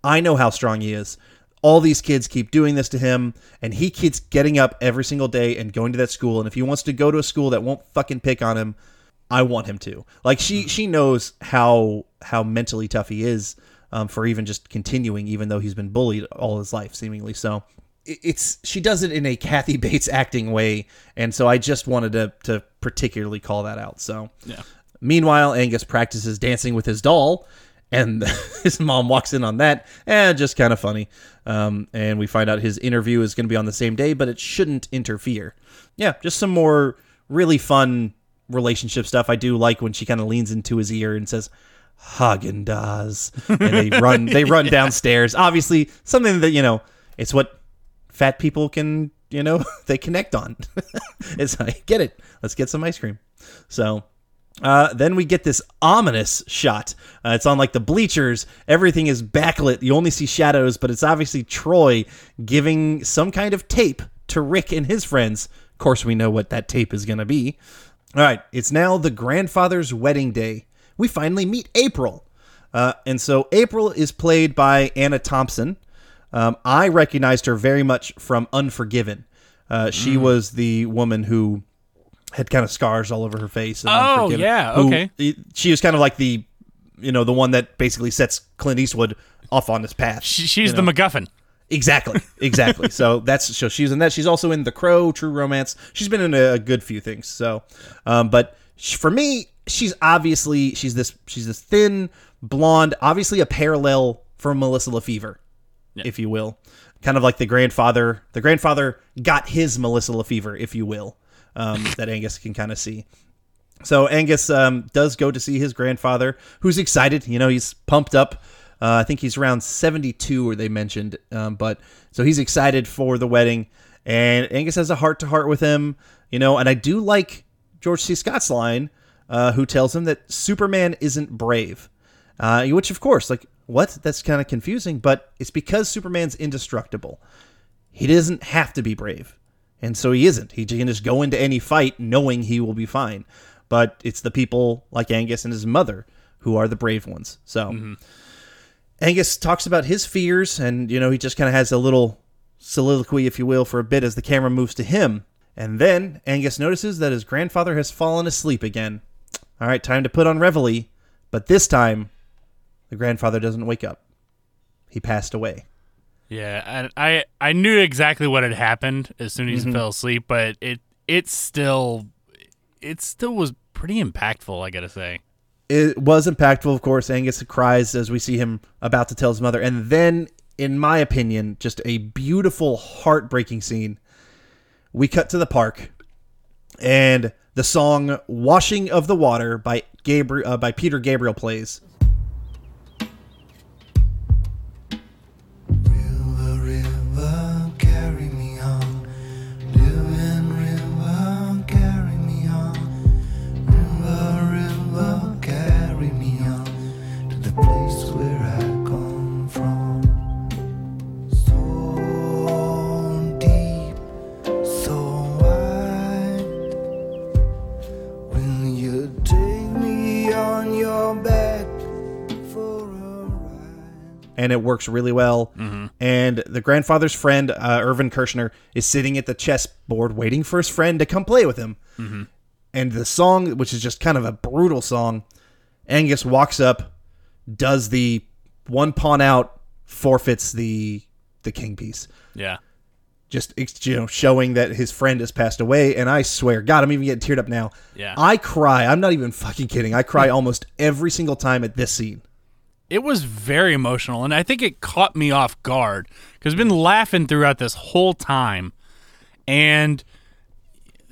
I know how strong he is. All these kids keep doing this to him, and he keeps getting up every single day and going to that school, and if he wants to go to a school that won't fucking pick on him, I want him to. Like, she knows how mentally tough he is, for even just continuing, even though he's been bullied all his life, seemingly. So she does it in a Kathy Bates acting way, and so I just wanted to particularly call that out. So yeah. Meanwhile, Angus practices dancing with his doll, and his mom walks in on that. Just kind of funny. And we find out his interview is going to be on the same day, but it shouldn't interfere. Yeah, just some more really fun relationship stuff. I do like when she kind of leans into his ear and says, Haagen-Dazs. And they run downstairs. Obviously, something that, you know, it's what fat people can, you know, they connect on. It's like, get it. Let's get some ice cream. So then we get this ominous shot. It's on, like, the bleachers. Everything is backlit. You only see shadows, but it's obviously Troy giving some kind of tape to Rick and his friends. Of course, we know what that tape is going to be. All right. It's now the grandfather's wedding day. We finally meet April. And so April is played by Anna Thompson. I recognized her very much from Unforgiven. She was the woman who had kind of scars all over her face. And she was kind of like the, you know, the one that basically sets Clint Eastwood off on this path. She's the MacGuffin. Exactly. So she's in that. She's also in The Crow, True Romance. She's been in a good few things. So, but for me, she's this thin blonde, obviously a parallel for Melissa Lefevre, if you will, kind of like the grandfather. The grandfather got his Melissa Lefevre, if you will. That Angus can kind of see. So Angus does go to see his grandfather, who's excited. You know, he's pumped up. I think he's around 72, or they mentioned. But so he's excited for the wedding, and Angus has a heart-to-heart with him. You know, and I do like George C. Scott's line, who tells him that Superman isn't brave, which, of course, like, what? That's kind of confusing, but it's because Superman's indestructible. he doesn't have to be brave. And so he isn't. He can just go into any fight knowing he will be fine. But it's the people like Angus and his mother who are the brave ones. So Angus talks about his fears, and, you know, he just kind of has a little soliloquy, if you will, for a bit as the camera moves to him. And then Angus notices that his grandfather has fallen asleep again. All right, time to put on reveille. But this time, the grandfather doesn't wake up. He passed away. Yeah, I knew exactly what had happened as soon as he fell asleep, but it still was pretty impactful, I gotta say. It was impactful, of course. Angus cries as we see him about to tell his mother. And then, in my opinion, just a beautiful, heartbreaking scene. We cut to the park, and the song "Washing of the Water" by Peter Gabriel plays. And it works really well. And the grandfather's friend, Irvin Kershner, is sitting at the chessboard waiting for his friend to come play with him. And the song, which is just kind of a brutal song, Angus walks up, does the one pawn out, forfeits the king piece. Yeah. Just, you know, showing that his friend has passed away. And I swear, God, I'm even getting teared up now. Yeah. I cry. I'm not even fucking kidding. I cry almost every single time at this scene. It was very emotional, and I think it caught me off guard because I've been laughing throughout this whole time. And,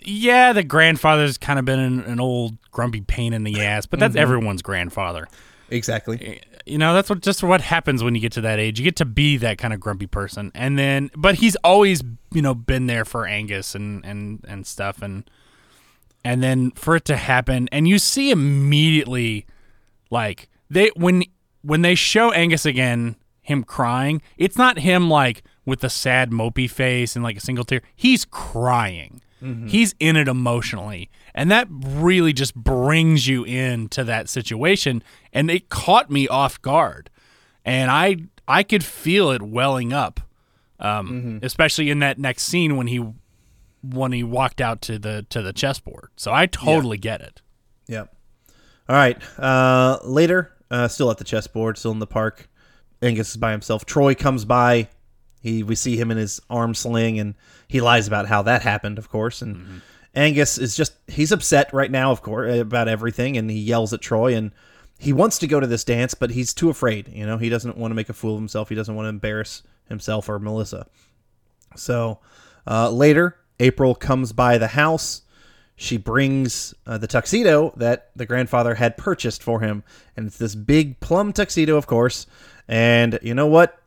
yeah, the grandfather's kind of been an old grumpy pain in the ass, but that's everyone's grandfather. Exactly. You know, that's what happens when you get to that age. You get to be that kind of grumpy person. And then, but he's always, you know, been there for Angus and stuff. And then for it to happen, and you see immediately, like, when they show Angus again, him crying, it's not him like with the sad mopey face and like a single tear. He's crying. He's in it emotionally. And that really just brings you into that situation. And it caught me off guard. And I could feel it welling up, especially in that next scene when he walked out to the chessboard. So I totally get it. Yep. All right. Later. Still at the chessboard, still in the park. Angus is by himself. Troy comes by. We see him in his arm sling, and he lies about how that happened, of course. And Angus is he's upset right now, of course, about everything, and he yells at Troy, and he wants to go to this dance, but he's too afraid. You know, he doesn't want to make a fool of himself. He doesn't want to embarrass himself or Melissa. So later, April comes by the house. She brings the tuxedo that the grandfather had purchased for him. And it's this big plum tuxedo, of course. And you know what?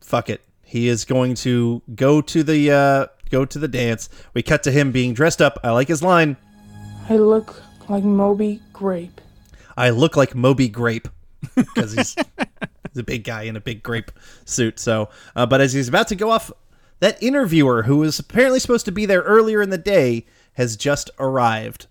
Fuck it. He is going to go to the dance. We cut to him being dressed up. I like his line. I look like Moby Grape. I look like Moby Grape. Because he's a big guy in a big grape suit. So, but as he's about to go off, that interviewer, who was apparently supposed to be there earlier in the day, has just arrived.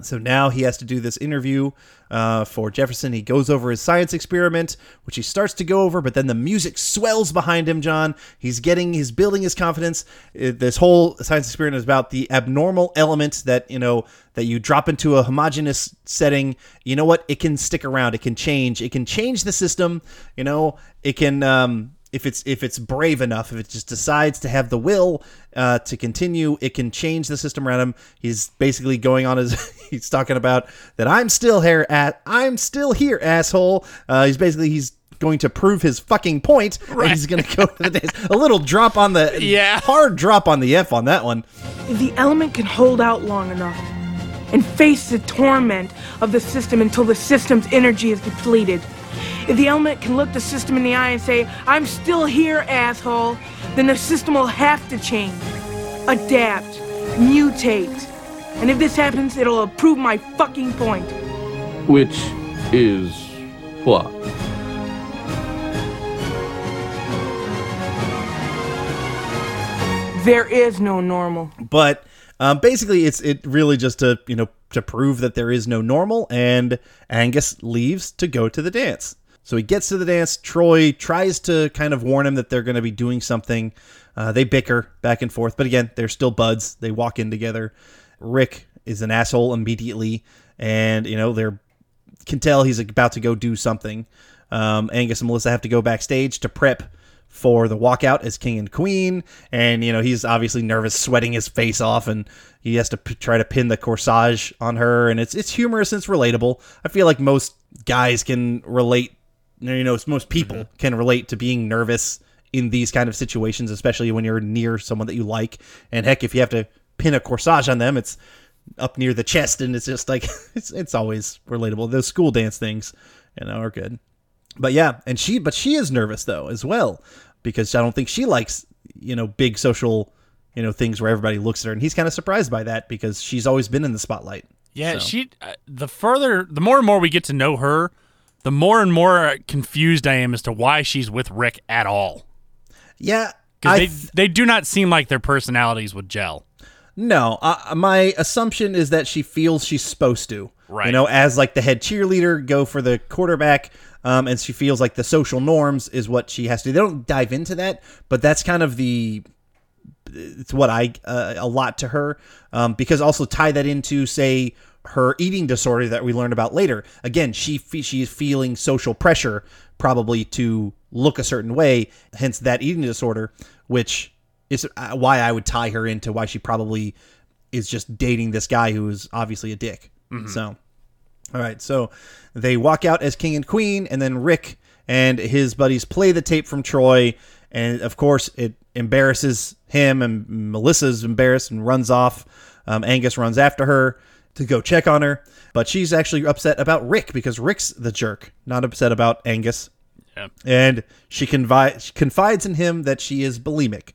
So now he has to do this interview for Jefferson. He goes over his science experiment, which he starts to go over, but then the music swells behind him, John. He's building his confidence. This whole science experiment is about the abnormal element that, you know, that you drop into a homogeneous setting. You know what? It can stick around. It can change. It can change the system. You know, it can... If it's brave enough, if it just decides to have the will to continue, it can change the system around him. He's basically going on he's talking about that I'm still here, asshole. He's going to prove his fucking point. Right. And he's going to go to the dance. A little drop on the hard drop on the F on that one. If the element can hold out long enough and face the torment of the system until the system's energy is depleted. If the element can look the system in the eye and say, I'm still here, asshole, then the system will have to change, adapt, mutate. And if this happens, it'll prove my fucking point. Which is what? There is no normal. But basically, it's really just to prove that there is no normal, and Angus leaves to go to the dance. So he gets to the dance. Troy tries to kind of warn him that they're going to be doing something. They bicker back and forth, but again, they're still buds. They walk in together. Rick is an asshole immediately, and they're can tell he's about to go do something. Angus and Melissa have to go backstage to prep for the walkout as king and queen, and he's obviously nervous, sweating his face off, and he has to try to pin the corsage on her, and it's humorous and it's relatable. I feel like most guys can relate. Most people mm-hmm. can relate to being nervous in these kind of situations, especially when you're near someone that you like. And heck, if you have to pin a corsage on them, it's up near the chest, and it's just like it's always relatable. Those school dance things, are good. But yeah, and she is nervous though as well, because I don't think she likes big social things where everybody looks at her, and he's kind of surprised by that because she's always been in the spotlight. Yeah, so. The more and more we get to know her, the more and more confused I am as to why she's with Rick at all. Yeah. Because they do not seem like their personalities would gel. No. My assumption is that she feels she's supposed to. Right. As like the head cheerleader, go for the quarterback, and she feels like the social norms is what she has to do. They don't dive into that, but that's kind of it's what I a lot to her. Because also tie that into, say, her eating disorder that we learn about later. Again, she is feeling social pressure probably to look a certain way, hence that eating disorder, which is why I would tie her into why she probably is just dating this guy who is obviously a dick. Mm-hmm. So, all right. So they walk out as king and queen, and then Rick and his buddies play the tape from Troy. And of course it embarrasses him, and Melissa's embarrassed and runs off. Angus runs after her to go check on her, but she's actually upset about Rick because Rick's the jerk, not upset about Angus. Yeah. And she confides in him that she is bulimic.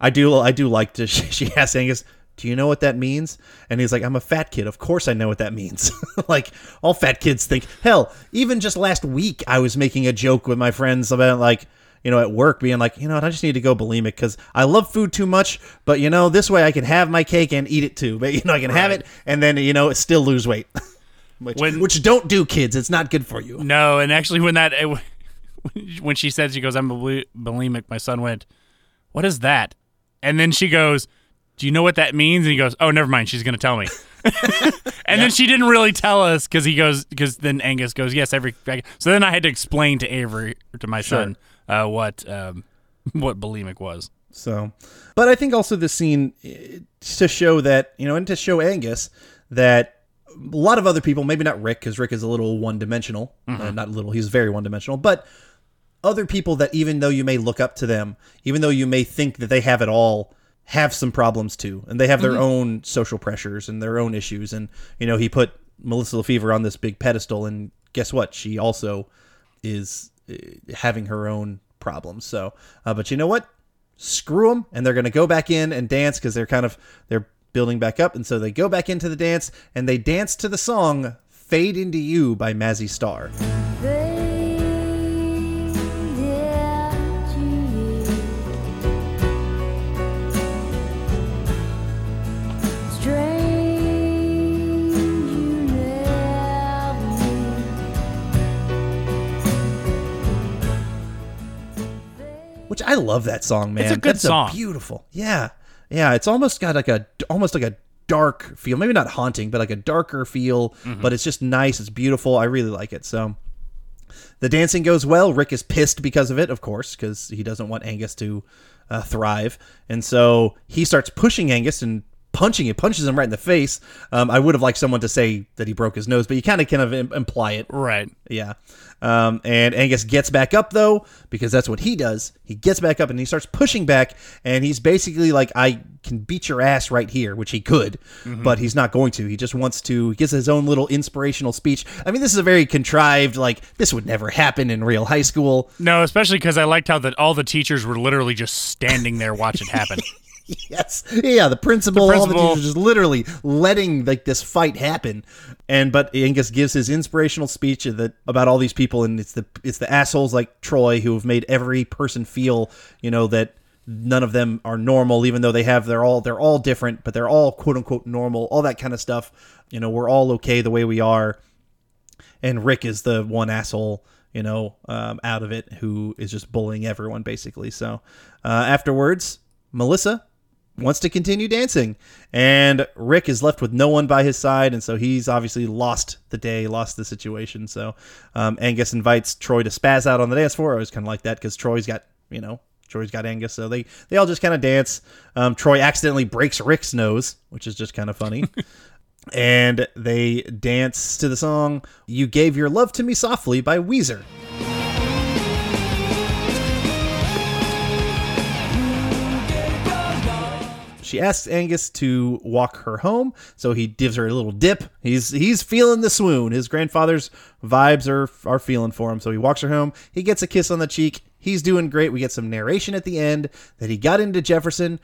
I do like to. She asks Angus, "Do you know what that means?" And he's like, "I'm a fat kid. Of course I know what that means." Like all fat kids think. Hell, even just last week I was making a joke with my friends about at work being like, you know what, I just need to go bulimic because I love food too much, but this way I can have my cake and eat it too. But I can have it and then, still lose weight, which don't do, kids. It's not good for you. No. And actually when she said, she goes, "I'm bulimic," my son went, "What is that?" And then she goes, "Do you know what that means?" And he goes, "Oh, never mind. She's going to tell me." Then she didn't really tell us because then Angus goes, "Yes, so then I had to explain to Avery, to my son, what bulimic was. So, but I think also this scene to show that and to show Angus that a lot of other people, maybe not Rick, because Rick is a little one-dimensional. Mm-hmm. He's very one-dimensional. But other people that, even though you may look up to them, even though you may think that they have it all, have some problems too, and they have their mm-hmm. own social pressures and their own issues. And he put Melissa Lefevre on this big pedestal, and guess what? She also is having her own problems. So, but you know what? Screw them. And they're going to go back in and dance because they're building back up. And so they go back into the dance and they dance to the song "Fade Into You" by Mazzy Star. Which I love that song, man. It's a good song. Beautiful. Yeah. Yeah. It's almost got like a dark feel. Maybe not haunting, but like a darker feel. Mm-hmm. But it's just nice. It's beautiful. I really like it. So the dancing goes well. Rick is pissed because of it, of course, because he doesn't want Angus to thrive. And so he starts pushing Angus and punches him right in the face. I would have liked someone to say that he broke his nose, but you kind of imply it, right? Yeah. And Angus gets back up though, because that's what he does. He gets back up and he starts pushing back, and he's basically like, "I can beat your ass right here," which he could, mm-hmm. but he's not going to. He just wants to. He gives his own little inspirational speech. I mean, this is a very contrived. Like, this would never happen in real high school. No, especially because I liked how that all the teachers were literally just standing there watching it happen. Yes. Yeah, the principal, all the teachers just literally letting this fight happen. But Angus gives his inspirational speech about all these people, and it's the assholes like Troy who have made every person feel, that none of them are normal, even though they have, they're all different, but they're all quote unquote normal, all that kind of stuff. You know, we're all okay the way we are. And Rick is the one asshole, you know, out of it, who is just bullying everyone basically. So afterwards, Melissa wants to continue dancing, and Rick is left with no one by his side. And so he's obviously lost the day, lost the situation. So Angus invites Troy to spaz out on the dance floor. I always kind of like that because Troy's got Angus. So they all just kind of dance. Troy accidentally breaks Rick's nose, which is just kind of funny. And they dance to the song You Gave Your Love to Me Softly by Weezer. She asks Angus to walk her home, so he gives her a little dip. He's feeling the swoon. His grandfather's vibes are feeling for him, so he walks her home. He gets a kiss on the cheek. He's doing great. We get some narration at the end that he got into Jefferson,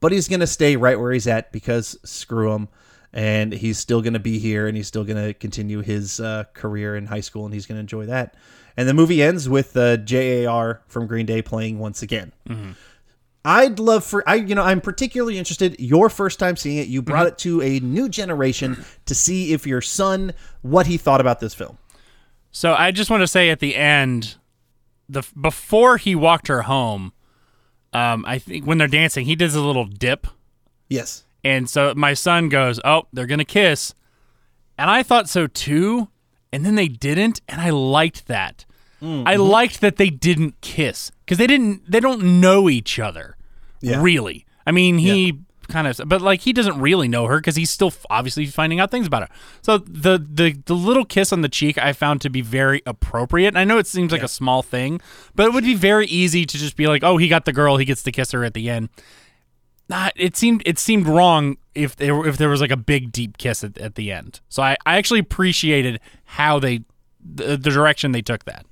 but he's going to stay right where he's at because screw him. And he's still going to be here, and he's still going to continue his career in high school, and he's going to enjoy that. And the movie ends with J.A.R. from Green Day playing once again. Mm-hmm. I'm particularly interested. Your first time seeing it, you brought it to a new generation to see if your son, what he thought about this film. So I just want to say at the end, before he walked her home, I think when they're dancing, he does a little dip. Yes. And so my son goes, oh, they're going to kiss. And I thought so too. And then they didn't. And I liked that. Mm-hmm. I liked that they didn't kiss because they don't know each other, really. I mean, he doesn't really know her because he's still obviously finding out things about her. So the little kiss on the cheek I found to be very appropriate. I know it seems like a small thing, but it would be very easy to just be like, oh, he got the girl, he gets to kiss her at the end. It seemed wrong if there was like a big deep kiss at the end. So I actually appreciated how the direction they took that.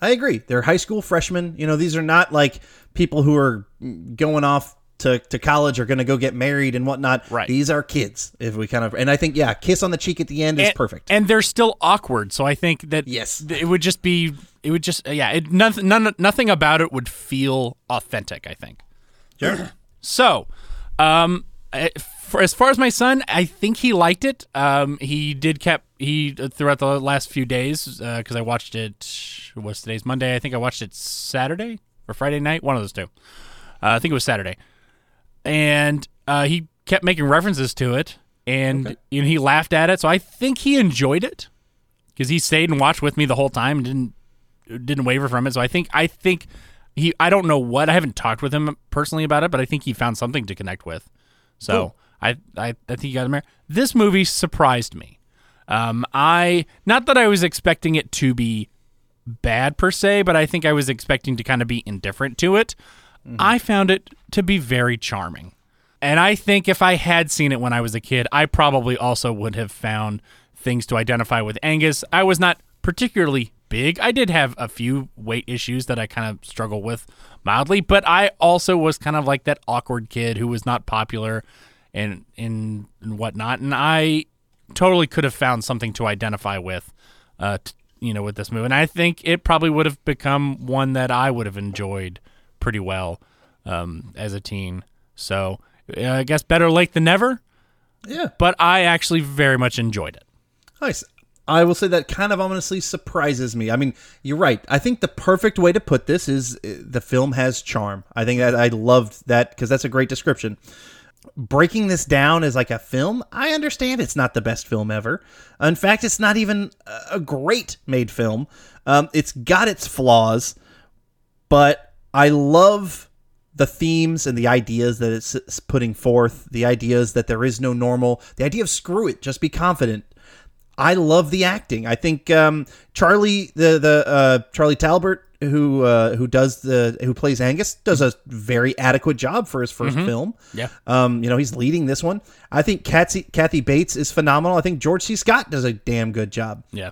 I agree. They're high school freshmen. You know, these are not like people who are going off to college or going to go get married and whatnot. Right. These are kids. And I think, kiss on the cheek at the end is perfect. And they're still awkward. So I think that nothing about it would feel authentic, I think. Sure. So, as far as my son, I think he liked it. He throughout the last few days, because I watched it, what's today's Monday? I think I watched it Saturday or Friday night, one of those two. I think it was Saturday. And he kept making references to it, and he laughed at it. So I think he enjoyed it because he stayed and watched with me the whole time and didn't waver from it. So I think he, I don't know what, I haven't talked with him personally about it, but I think he found something to connect with. So cool. I think he got him there. This movie surprised me. Not that I was expecting it to be bad per se, but I think I was expecting to kind of be indifferent to it. Mm-hmm. I found it to be very charming. And I think if I had seen it when I was a kid, I probably also would have found things to identify with Angus. I was not particularly big. I did have a few weight issues that I kind of struggle with mildly, but I also was kind of like that awkward kid who was not popular and whatnot. And I totally could have found something to identify with, with this movie. And I think it probably would have become one that I would have enjoyed pretty well as a teen. So I guess better late than never. Yeah. But I actually very much enjoyed it. Nice. I will say that kind of honestly surprises me. I mean, you're right. I think the perfect way to put this is the film has charm. I think that I loved that because that's a great description. Breaking this down as like a film, I understand it's not the best film ever. In fact, it's not even a great made film. It's got its flaws, but I love the themes and the ideas that it's putting forth, the ideas that there is no normal, the idea of screw it, just be confident. I love the acting. I think Charlie Talbert, who plays Angus, does a very adequate job for his first film. Yeah. He's leading this one. I think Kathy Bates is phenomenal. I think George C. Scott does a damn good job. Yeah.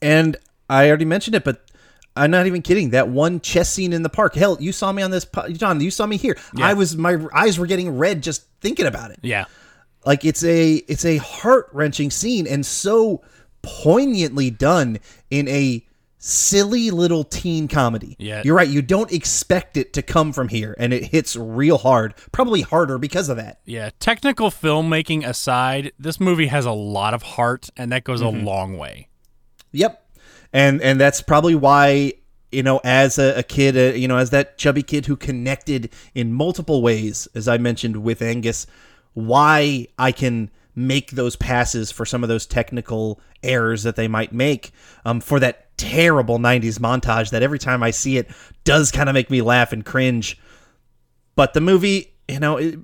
And I already mentioned it, but I'm not even kidding. That one chess scene in the park. Hell, you saw me on this, John. You saw me here. Yeah. My eyes were getting red just thinking about it. Yeah. Like it's a heart-wrenching scene and so poignantly done in a silly little teen comedy. Yeah. You're right. You don't expect it to come from here, and it hits real hard, probably harder because of that. Yeah. Technical filmmaking aside, this movie has a lot of heart, and that goes a long way. Yep. And that's probably why, you know, as a kid, you know, as that chubby kid who connected in multiple ways, as I mentioned with Angus, why I can make those passes for some of those technical errors that they might make, for that terrible 90s montage that every time I see it does kind of make me laugh and cringe. But the movie, you know,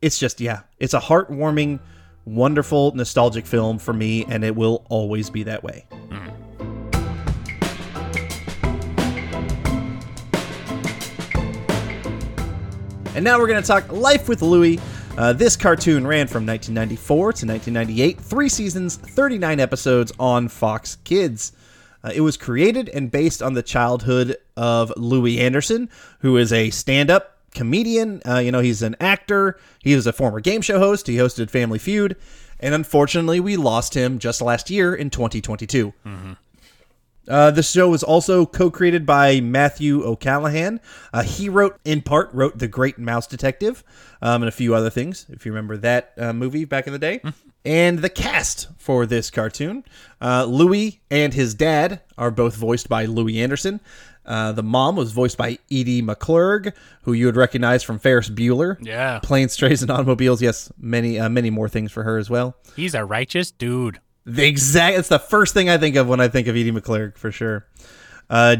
it's just, yeah, it's a heartwarming, wonderful, nostalgic film for me, and it will always be that way. Mm. And now we're going to talk Life with Louie. This cartoon ran from 1994 to 1998, 3 seasons, 39 episodes on Fox Kids. It was created and based on the childhood of Louie Anderson, who is a stand-up comedian. You know, he's an actor. He was a former game show host. He hosted Family Feud. And unfortunately, we lost him just last year in 2022. Mm-hmm. The show was also co-created by Matthew O'Callaghan. He wrote, in part, The Great Mouse Detective, and a few other things, if you remember that movie back in the day. And the cast for this cartoon, Louie and his dad are both voiced by Louie Anderson. The mom was voiced by Edie McClurg, who you would recognize from Ferris Bueller. Yeah. Planes, Trains, and Automobiles. Yes, many more things for her as well. He's a righteous dude. It's the first thing I think of when I think of Edie McClurg, for sure.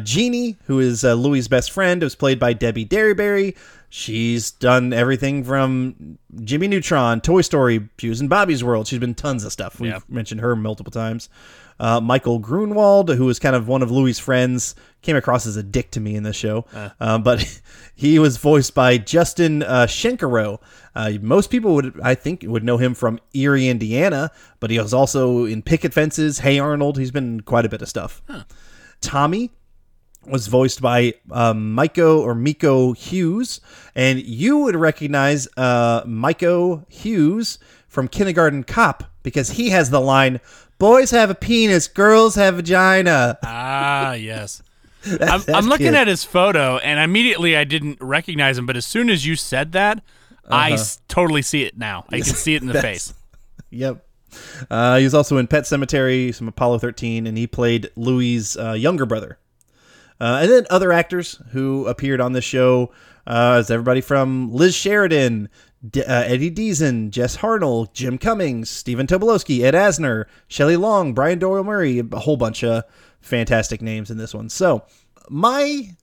Jeannie, who is Louie's best friend, was played by Debbie Derryberry. She's done everything from Jimmy Neutron, Toy Story. She was in Bobby's World. She's been tons of stuff. We've mentioned her multiple times. Michael Grunwald, who was kind of one of Louie's friends, came across as a dick to me in this show. But he was voiced by Justin Schenkero. Most people would know him from Erie, Indiana, but he was also in Picket Fences, Hey Arnold. He's been in quite a bit of stuff. Huh. Tommy was voiced by Miko Hughes, and you would recognize Miko Hughes from Kindergarten Cop because he has the line, "Boys have a penis, girls have vagina." Ah, yes. I'm looking at his photo, and immediately I didn't recognize him, but as soon as you said that, I totally see it now. I can see it in the face. Yep. He was also in Pet Cemetery, some Apollo 13, and he played Louie's younger brother. And then other actors who appeared on the show is everybody from Liz Sheridan, Eddie Deason, Jess Harnell, Jim Cummings, Stephen Tobolowsky, Ed Asner, Shelley Long, Brian Doyle Murray, a whole bunch of fantastic names in this one. So my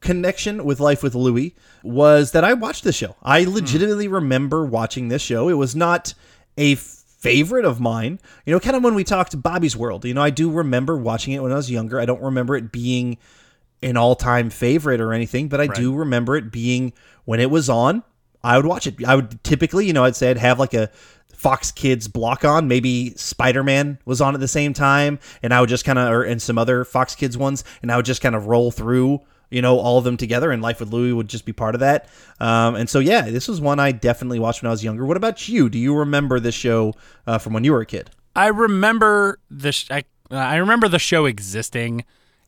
connection with Life with Louie was that I watched this show. I legitimately remember watching this show. It was not a favorite of mine, you know, kind of when we talked Bobby's World, you know, I do remember watching it when I was younger. I don't remember it being an all-time favorite or anything, but I do remember it being, when it was on, I would watch it. I would typically, you know, I'd say I'd have like a Fox Kids block on, maybe Spider-Man was on at the same time, and I would just kind of, and some other Fox Kids ones, and I would just kind of roll through, you know, all of them together, and Life with Louie would just be part of that. And so, yeah, this was one I definitely watched when I was younger. What about you? Do you remember this show from when you were a kid? I remember I remember the show existing,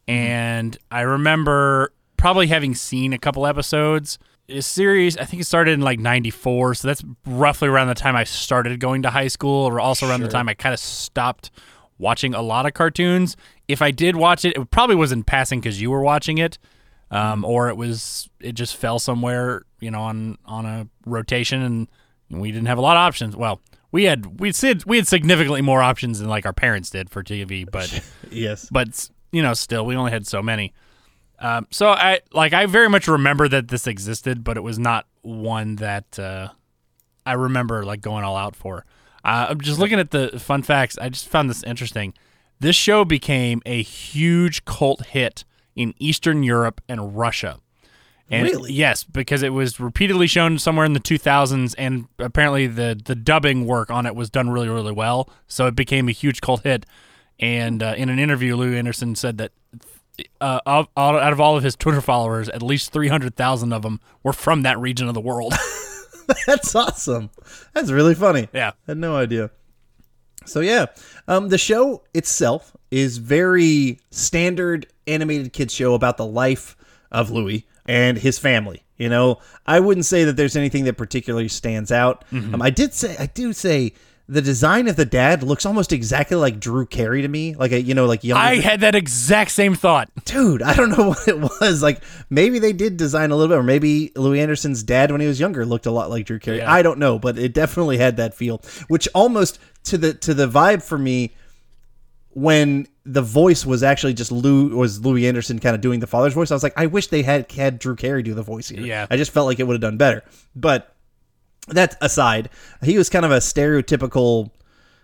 and I remember probably having seen a couple episodes. This series, I think it started in like 94, so that's roughly around the time I started going to high school, or also around the time I kind of stopped watching a lot of cartoons. If I did watch it, it probably was in passing because you were watching it. Or it just fell somewhere, you know, on a rotation, and we didn't have a lot of options. Well, we had significantly more options than like our parents did for TV, but but you know, still we only had so many. So I very much remember that this existed, but it was not one that I remember like going all out for. I'm just looking at the fun facts. I just found this interesting. This show became a huge cult hit in Eastern Europe and Russia. And really? Yes, because it was repeatedly shown somewhere in the 2000s, and apparently the dubbing work on it was done really, really well, so it became a huge cult hit. And in an interview, Louie Anderson said that out of all of his Twitter followers, at least 300,000 of them were from that region of the world. That's awesome. That's really funny. Yeah. I had no idea. So, yeah, the show itself is very standard animated kids show about the life of Louis and his family. You know, I wouldn't say that there's anything that particularly stands out. Mm-hmm. I do say the design of the dad looks almost exactly like Drew Carey to me. Like a, you know, like young. I had that exact same thought, dude. I don't know what it was. Like maybe they did design a little bit, or maybe Louis Anderson's dad when he was younger looked a lot like Drew Carey. Yeah. I don't know, but it definitely had that feel, which almost to the vibe for me when the voice was actually just Louis Anderson kind of doing the father's voice. I was like, I wish they had Drew Carey do the voice here. Yeah. I just felt like it would have done better. But that aside, he was kind of a stereotypical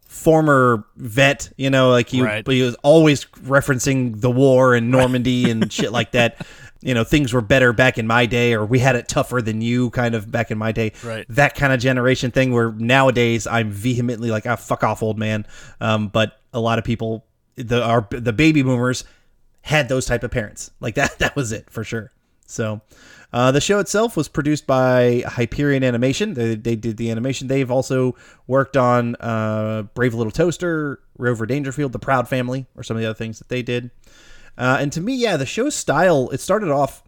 former vet, you know, like he was always referencing the war and Normandy and shit like that. You know, things were better back in my day, or we had it tougher than you kind of back in my day. Right. That kind of generation thing where nowadays I'm vehemently like, ah, fuck off, old man. But a lot of people, the baby boomers had those type of parents like that. That was it for sure. So the show itself was produced by Hyperion Animation. They did the animation. They've also worked on Brave Little Toaster, Rover Dangerfield, The Proud Family, or some of the other things that they did. And to me, yeah, the show's style, it started off,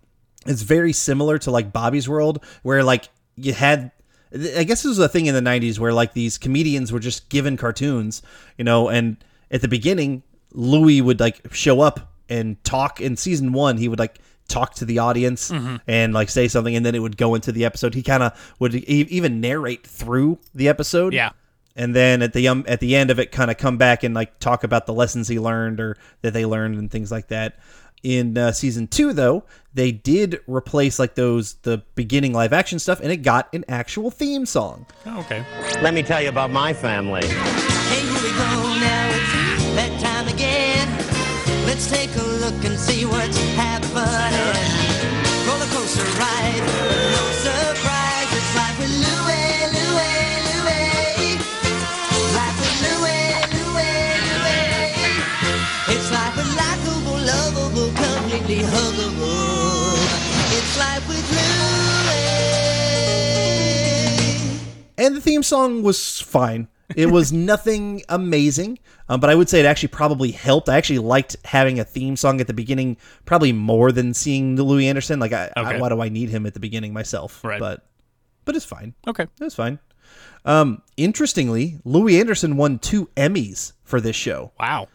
it's very similar to like Bobby's World, where like you had, I guess this was a thing in the 90s where like these comedians were just given cartoons, you know, and at the beginning, Louis would like show up and talk. In season one, he would like talk to the audience and like say something, and then it would go into the episode. He kind of would even narrate through the episode. Yeah. And then at the end of it, kind of come back and like talk about the lessons he learned or that they learned and things like that. In season two, though, they did replace like the beginning live action stuff, and it got an actual theme song. Oh, okay. Let me tell you about my family. Hey, here we go now. It's that time again. Let's take a look and see what's happening. Roller coaster ride, no surprise. It's life with Louie, Louie, Louie. Life with Louie, Louie, Louie. It's life with likable, lovable, completely huggable. It's life with Louie. And the theme song was fine. It was nothing amazing, but I would say it actually probably helped. I actually liked having a theme song at the beginning, probably more than seeing the Louis Anderson. Like, why do I need him at the beginning myself? Right. But it's fine. Okay. It was fine. Interestingly, Louis Anderson won 2 Emmys for this show. Wow.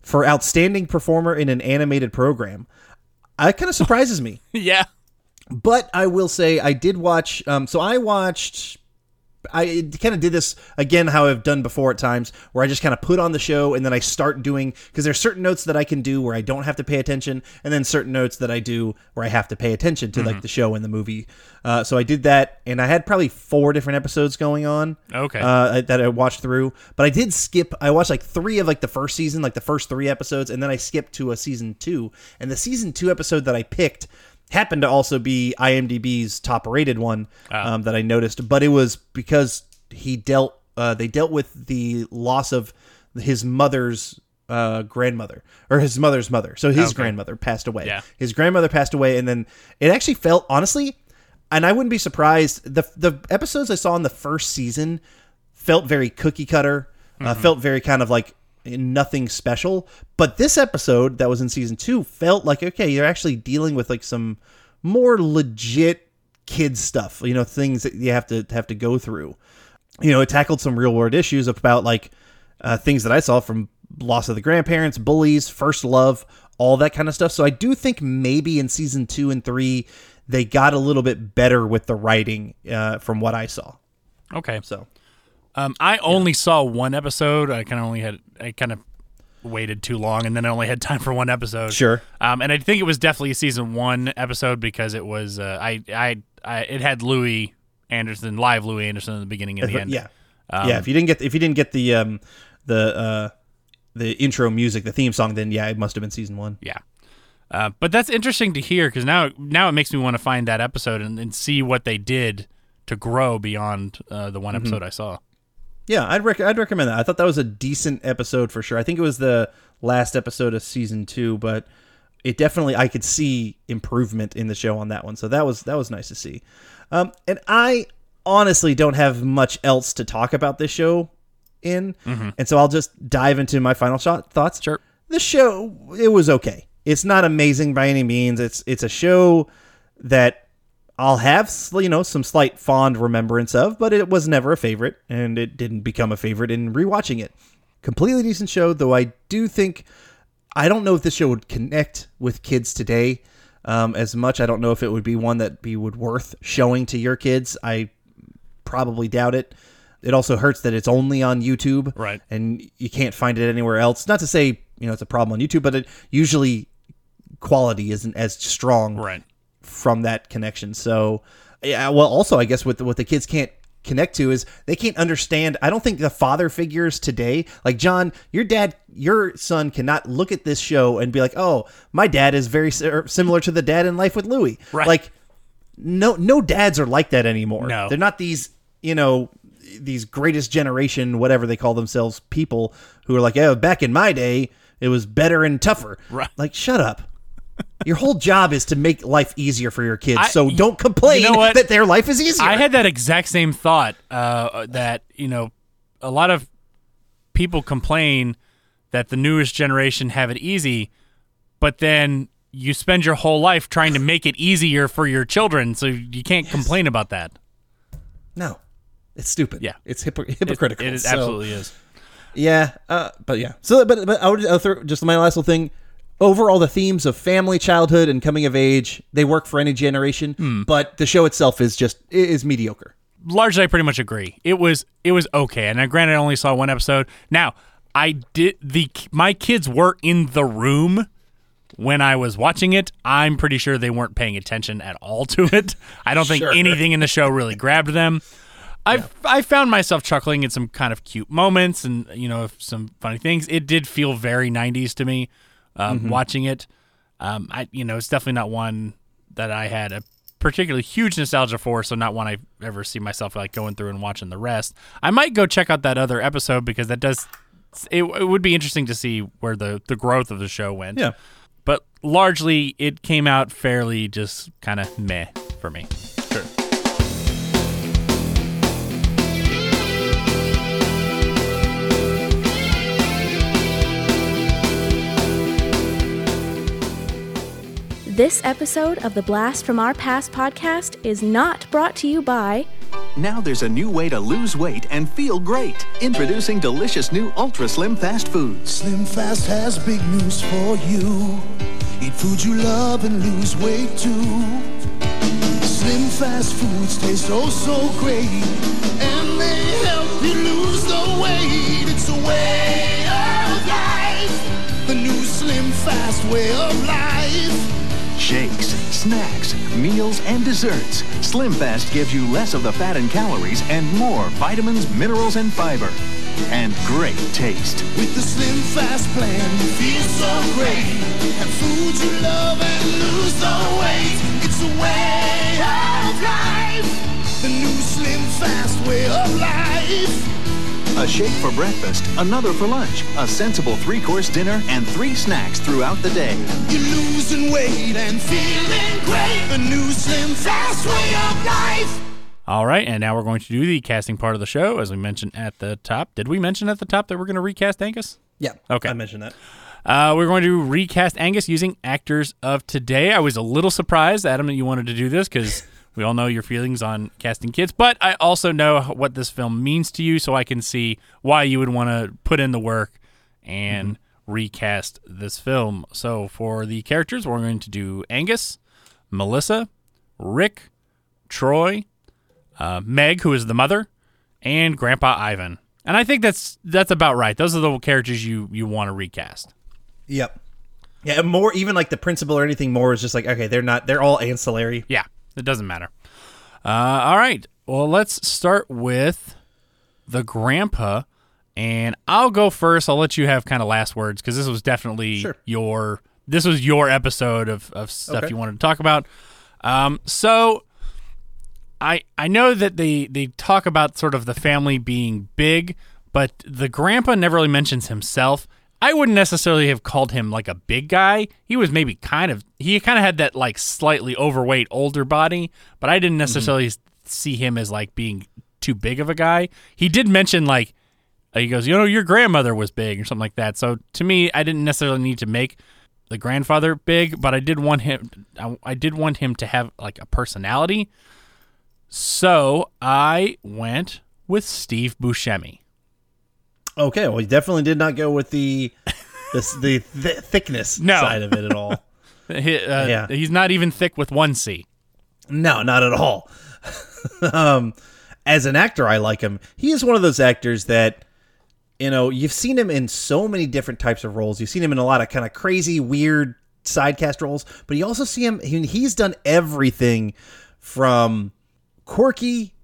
For Outstanding Performer in an Animated Program. That kind of surprises me. Yeah. But I will say I did watch... I kind of did this again, how I've done before at times, where I just kind of put on the show and then I start doing, because there's certain notes that I can do where I don't have to pay attention, and then certain notes that I do where I have to pay attention to like the show and the movie. So I did that, and I had probably 4 different episodes going on. Okay. That I watched through, but I did skip. I watched like 3 of like the first season, like the first 3 episodes, and then I skipped to a season 2, and the season 2 episode that I picked happened to also be IMDb's top rated one that I noticed, but it was because they dealt with the loss of his mother's grandmother, or his mother's mother. So his grandmother passed away. Yeah. His grandmother passed away, and then it actually felt, honestly, and I wouldn't be surprised, the episodes I saw in the first season felt very cookie cutter, felt very kind of like nothing special, but this episode that was in season 2 felt like, okay, you're actually dealing with like some more legit kid stuff, you know, things that you have to go through. You know, it tackled some real world issues about like things that I saw from loss of the grandparents, bullies, first love, all that kind of stuff. So I do think maybe in season 2 and 3, they got a little bit better with the writing from what I saw. Okay. So I only saw one episode. I kind of waited too long, and then I only had time for one episode. Sure. And I think it was definitely a season 1 episode, because it was it had Louis Anderson, live Louis Anderson in the beginning and the end. Yeah. If you didn't get the intro music, the theme song, then yeah, it must have been season 1. Yeah. But that's interesting to hear, because now it makes me want to find that episode and see what they did to grow beyond the one episode I saw. Yeah, I'd recommend that. I thought that was a decent episode for sure. I think it was the last episode of season 2, but it definitely, I could see improvement in the show on that one. So that was nice to see. And I honestly don't have much else to talk about this show in, and so I'll just dive into my final thoughts. Sure. the show, it was okay. It's not amazing by any means. It's a show that I'll have, you know, some slight fond remembrance of, but it was never a favorite, and it didn't become a favorite in rewatching it. Completely decent show, though I do think, I don't know if this show would connect with kids today as much. I don't know if it would be one that would worth showing to your kids. I probably doubt it. It also hurts that it's only on YouTube, right? And you can't find it anywhere else. Not to say, you know, it's a problem on YouTube, but it usually quality isn't as strong, right, from that connection. So, yeah. Well, also, I guess what the kids can't connect to is they can't understand. I don't think the father figures today, like John, your son cannot look at this show and be like, "Oh, my dad is very similar to the dad in Life with Louie." Right? Like, no dads are like that anymore. No, they're not these, you know, these greatest generation, whatever they call themselves, people who are like, "Oh, back in my day, it was better and tougher." Right. Like, shut up. Your whole job is to make life easier for your kids. So don't complain that their life is easier. I had that exact same thought that, you know, a lot of people complain that the newest generation have it easy, but then you spend your whole life trying to make it easier for your children. So you can't complain about that. No. It's stupid. Yeah, it's hypocritical. It absolutely is. Yeah, but yeah. So, but I would just my last little thing. Overall, the themes of family, childhood, and coming of age, they work for any generation. But the show itself is just is mediocre. Largely, I pretty much agree. It was okay, and granted, I only saw one episode. Now, I did my kids were in the room when I was watching it. I'm pretty sure they weren't paying attention at all to it. I don't think anything in the show really grabbed them. I found myself chuckling at some kind of cute moments and, you know, some funny things. It did feel very 90s to me watching it. It's definitely not one that I had a particularly huge nostalgia for, so not one I ever see myself like going through and watching the rest. I might go check out that other episode because that does it would be interesting to see where the growth of the show went. Yeah. But largely it came out fairly just kind of meh for me. Sure. This episode of the Blast From Our Past podcast is not brought to you by... Now there's a new way to lose weight and feel great. Introducing delicious new Ultra Slim Fast Foods. Slim Fast has big news for you. Eat food you love and lose weight too. Slim Fast Foods taste oh so great. And they help you lose the weight. It's a way of life. The new Slim Fast way of life. Shakes, snacks, meals, and desserts. Slim Fast gives you less of the fat and calories and more vitamins, minerals, and fiber. And great taste. With the Slim Fast plan, you feel so great. Have food you love and lose the weight. It's a way of life. The new Slim Fast way of life. A shake for breakfast, another for lunch, a sensible three-course dinner, and 3 snacks throughout the day. You're losing weight and feeling great. The new Slim Fast way of life. All right, and now we're going to do the casting part of the show, as we mentioned at the top. Did we mention at the top that we're going to recast Angus? Yeah, okay. I mentioned that. We're going to recast Angus using actors of today. I was a little surprised, Adam, that you wanted to do this because... We all know your feelings on casting kids, but I also know what this film means to you, so I can see why you would want to put in the work and recast this film. So for the characters, we're going to do Angus, Melissa, Rick, Troy, Meg, who is the mother, and Grandpa Ivan. And I think that's about right. Those are the characters you want to recast. Yep. Yeah, more even like the principal or anything more is just like, okay, they're all ancillary. Yeah. It doesn't matter. All right. Well, let's start with the grandpa, and I'll go first. I'll let you have kind of last words because this was definitely this was your episode of stuff you wanted to talk about. So I know that they talk about sort of the family being big, but the grandpa never really mentions himself. I wouldn't necessarily have called him like a big guy. He was maybe he kind of had that like slightly overweight older body, but I didn't necessarily see him as like being too big of a guy. He did mention like He goes, you know, your grandmother was big or something like that. So to me, I didn't necessarily need to make the grandfather big, but I did want him. I did want him to have like a personality. So I went with Steve Buscemi. Okay, well, you definitely did not go with the thickness side of it at all. He's not even thick with one C. No, not at all. As an actor, I like him. He is one of those actors that, you know, you've seen him in so many different types of roles. You've seen him in a lot of kind of crazy, weird side cast roles, but you also see him, he's done everything from quirky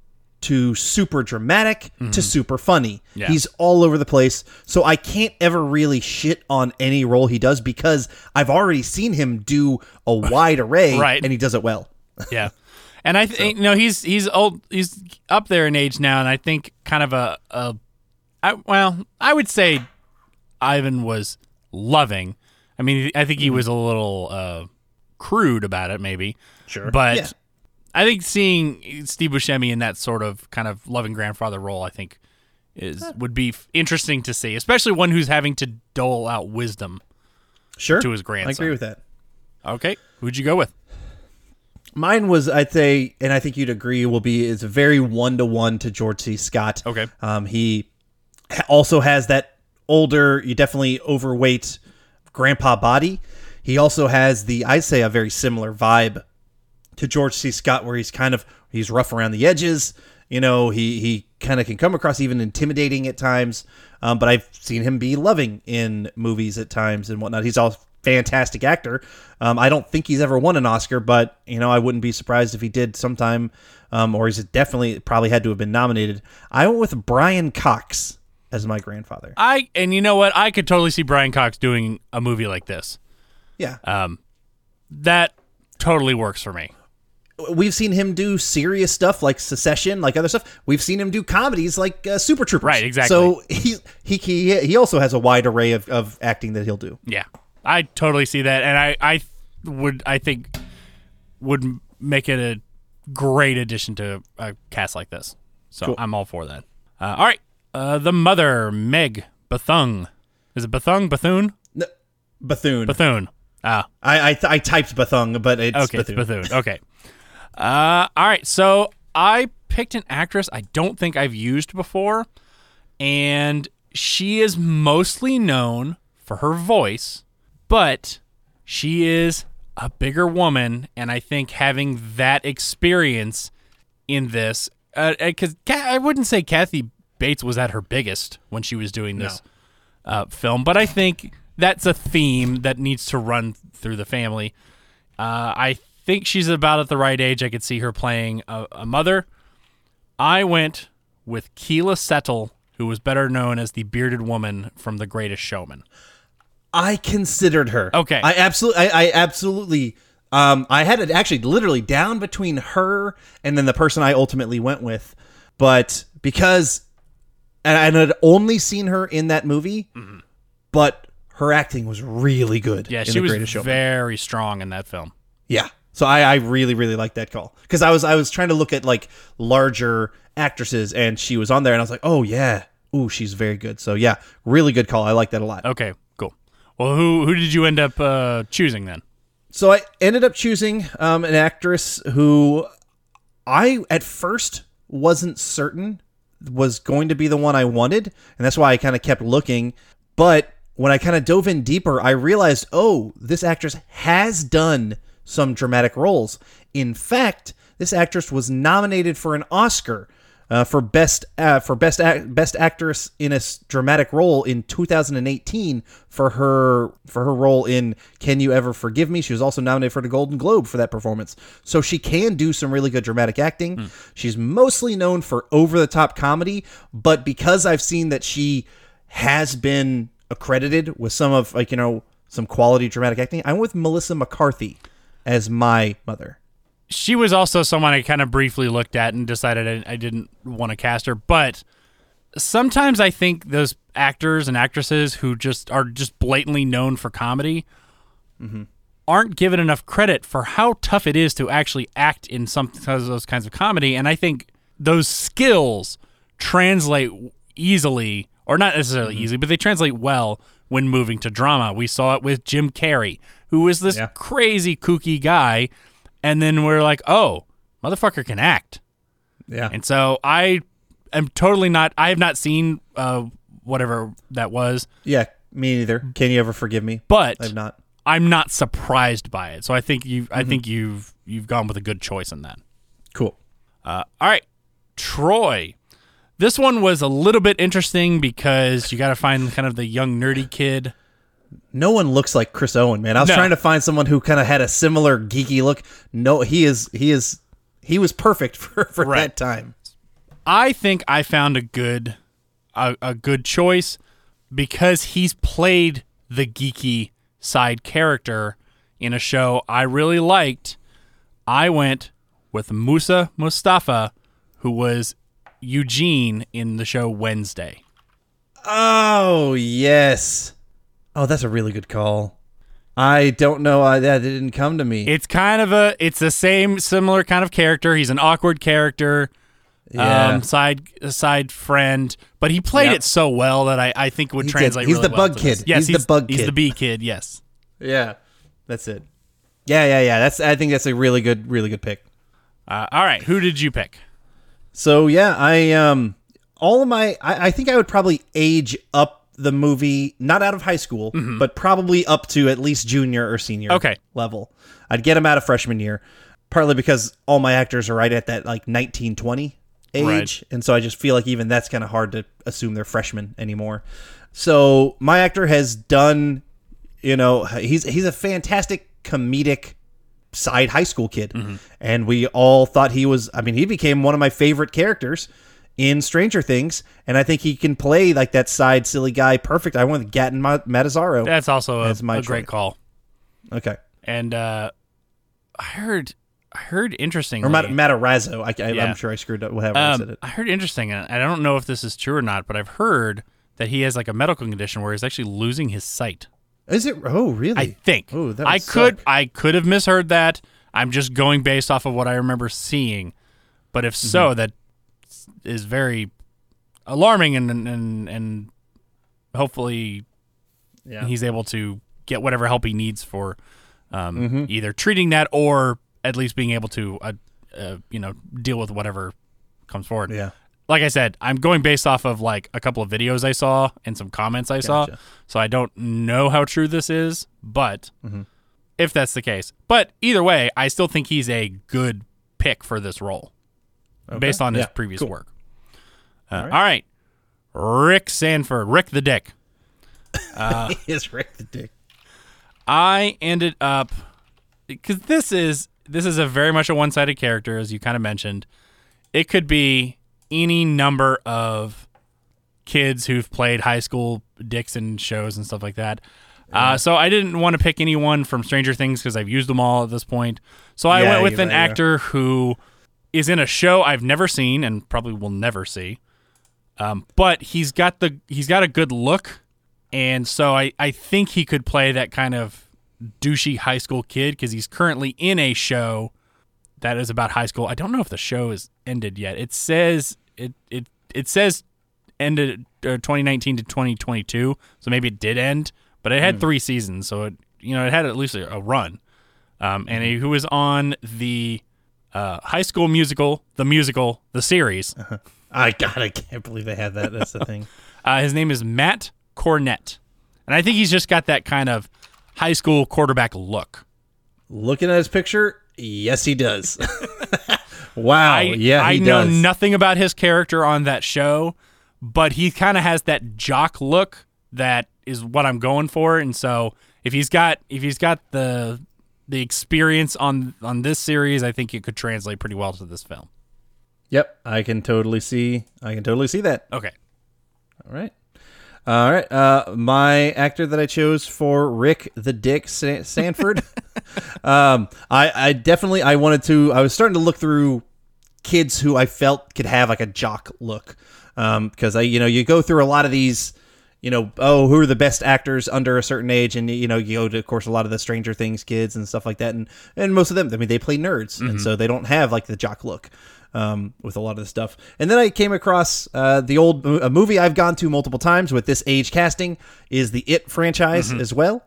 to super dramatic to super funny. Yeah. He's all over the place. So I can't ever really shit on any role he does because I've already seen him do a wide array and he does it well. Yeah. And I think he's old. He's up there in age now, and I think kind of I would say Ivan was loving. I mean, I think he was a little crude about it, maybe. Sure, but yeah. I think seeing Steve Buscemi in that sort of kind of loving grandfather role, I think would be interesting to see, especially one who's having to dole out wisdom. Sure. To his grandson. I agree with that. Okay, who'd you go with? Mine was, I'd say, and I think you'd agree, is very one-to-one to George C. Scott. Okay. He also has that older, definitely overweight grandpa body. He also has a very similar vibe to George C. Scott, where he's rough around the edges. You know, he kind of can come across even intimidating at times. But I've seen him be loving in movies at times and whatnot. He's all fantastic actor. I don't think he's ever won an Oscar, but I wouldn't be surprised if he did sometime, or he's definitely probably had to have been nominated. I went with Brian Cox as my grandfather. And you know what? I could totally see Brian Cox doing a movie like this. Yeah. That totally works for me. We've seen him do serious stuff like Secession, like other stuff. We've seen him do comedies like Super Troopers. Right, exactly. So he also has a wide array of acting that he'll do. Yeah. I totally see that, and I think would make it a great addition to a cast like this. So cool. I'm all for that. All right, the mother, Meg Bethune. Is it Bethune? Bethune? No, Bethune. Bethune. I typed Bethune, but it's Bethune. It's Bethune. Okay. All right. So I picked an actress I don't think I've used before, and she is mostly known for her voice. But she is a bigger woman, and I think having that experience in this, because I wouldn't say Kathy Bates was at her biggest when she was doing this film, but I think that's a theme that needs to run through the family. I think she's about at the right age. I could see her playing a mother. I went with Keela Settle, who was better known as the bearded woman from The Greatest Showman. I considered her. Okay. I absolutely I had it actually literally down between her and then the person I ultimately went with, but because I had only seen her in that movie, but her acting was really good. Yeah, she was very strong in that film. Yeah. So I really, really liked that call because I was trying to look at like larger actresses and she was on there and I was like, oh yeah. Ooh, she's very good. So yeah, really good call. I like that a lot. Okay. Well, who did you end up choosing then? So I ended up choosing an actress who I at first wasn't certain was going to be the one I wanted, and that's why I kind of kept looking. But when I kind of dove in deeper, I realized, this actress has done some dramatic roles. In fact, this actress was nominated for an Oscar for best actress in a dramatic role in 2018 for her role in Can You Ever Forgive Me? She was also nominated for the Golden Globe for that performance. So she can do some really good dramatic acting. She's mostly known for over the top comedy, but because I've seen that she has been accredited with some of some quality dramatic acting, I went with Melissa McCarthy as my mother. She was also someone I kind of briefly looked at and decided I didn't want to cast her. But sometimes I think those actors and actresses who are just blatantly known for comedy aren't given enough credit for how tough it is to actually act in some of those kinds of comedy. And I think those skills translate easily or not necessarily easy, but they translate well when moving to drama. We saw it with Jim Carrey, who was this crazy, kooky guy, and then we're like, oh, motherfucker can act. Yeah. And so I am totally not, I have not seen whatever that was. Yeah, me neither. Can You Ever Forgive Me? But I've not. I'm not surprised by it. So I think you I think you've gone with a good choice in that. Cool. All right. Troy. This one was a little bit interesting because you got to find kind of the young nerdy kid. No one looks like Chris Owen, man. I was trying to find someone who kind of had a similar geeky look. No, he was perfect for that time. I think I found a good choice because he's played the geeky side character in a show I really liked. I went with Musa Mustafa, who was Eugene in the show Wednesday. Oh, yes. Oh, that's a really good call. I don't know. That didn't come to me. It's kind of similar kind of character. He's an awkward character, side friend, but he played it so well that I think would translate really well. He's the bug kid. Yes, he's the bug kid. He's the bee kid, yes. Yeah, that's it. Yeah. I think that's a really good pick. All right, who did you pick? So, I think I would probably age up the movie, not out of high school, but probably up to at least junior or senior level. I'd get him out of freshman year, partly because all my actors are right at that like 19-20 age. Right. And so I just feel like even that's kind of hard to assume they're freshmen anymore. So my actor has done, he's a fantastic comedic side high school kid. And we all thought he became one of my favorite characters in Stranger Things. And I think he can play like that side silly guy. Perfect. I went with Gaten Matarazzo. That's also a great call. Okay. And I heard interestingly. Or Matarazzo. I'm sure I screwed up whatever I said it. I heard interesting. I don't know if this is true or not, but I've heard that he has like a medical condition where he's actually losing his sight. Is it? Oh, really? I think. Oh, that I could have misheard that. I'm just going based off of what I remember seeing. But if so, that is very alarming and hopefully he's able to get whatever help he needs for either treating that or at least being able to deal with whatever comes forward. Yeah. Like I said, I'm going based off of like a couple of videos I saw and some comments I saw, so I don't know how true this is, but if that's the case. But either way, I still think he's a good pick for this role based on his previous work. All right. Rick Sanford, Rick the Dick. He is Rick the Dick. I ended up, because this is a very much a one-sided character, as you kind of mentioned. It could be any number of kids who've played high school dicks in shows and stuff like that. Yeah. So I didn't want to pick anyone from Stranger Things because I've used them all at this point. So I went with an actor who is in a show I've never seen and probably will never see. But he's got a good look, and so I think he could play that kind of douchey high school kid because he's currently in a show that is about high school. I don't know if the show is ended yet. It says it says ended 2019 to 2022, so maybe it did end, but it had 3 seasons, so it had at least a run. And he was on the High School Musical, the series. I can't believe they had that. That's the thing. His name is Matt Cornett, and I think he's just got that kind of high school quarterback look. Looking at his picture. Yes, he does. Wow. I know nothing about his character on that show, but he kind of has that jock look that is what I'm going for. And so if he's got the experience on this series, I think it could translate pretty well to this film. Yep, I can totally see that. Okay. All right. My actor that I chose for Rick the Dick Sanford. I was starting to look through kids who I felt could have like a jock look. Because you go through a lot of these, who are the best actors under a certain age? And, you go to, of course, a lot of the Stranger Things kids and stuff like that. And most of them, they play nerds. And so they don't have like the jock look. with a lot of the stuff. And then I came across a movie I've gone to multiple times with this age casting is the It franchise as well.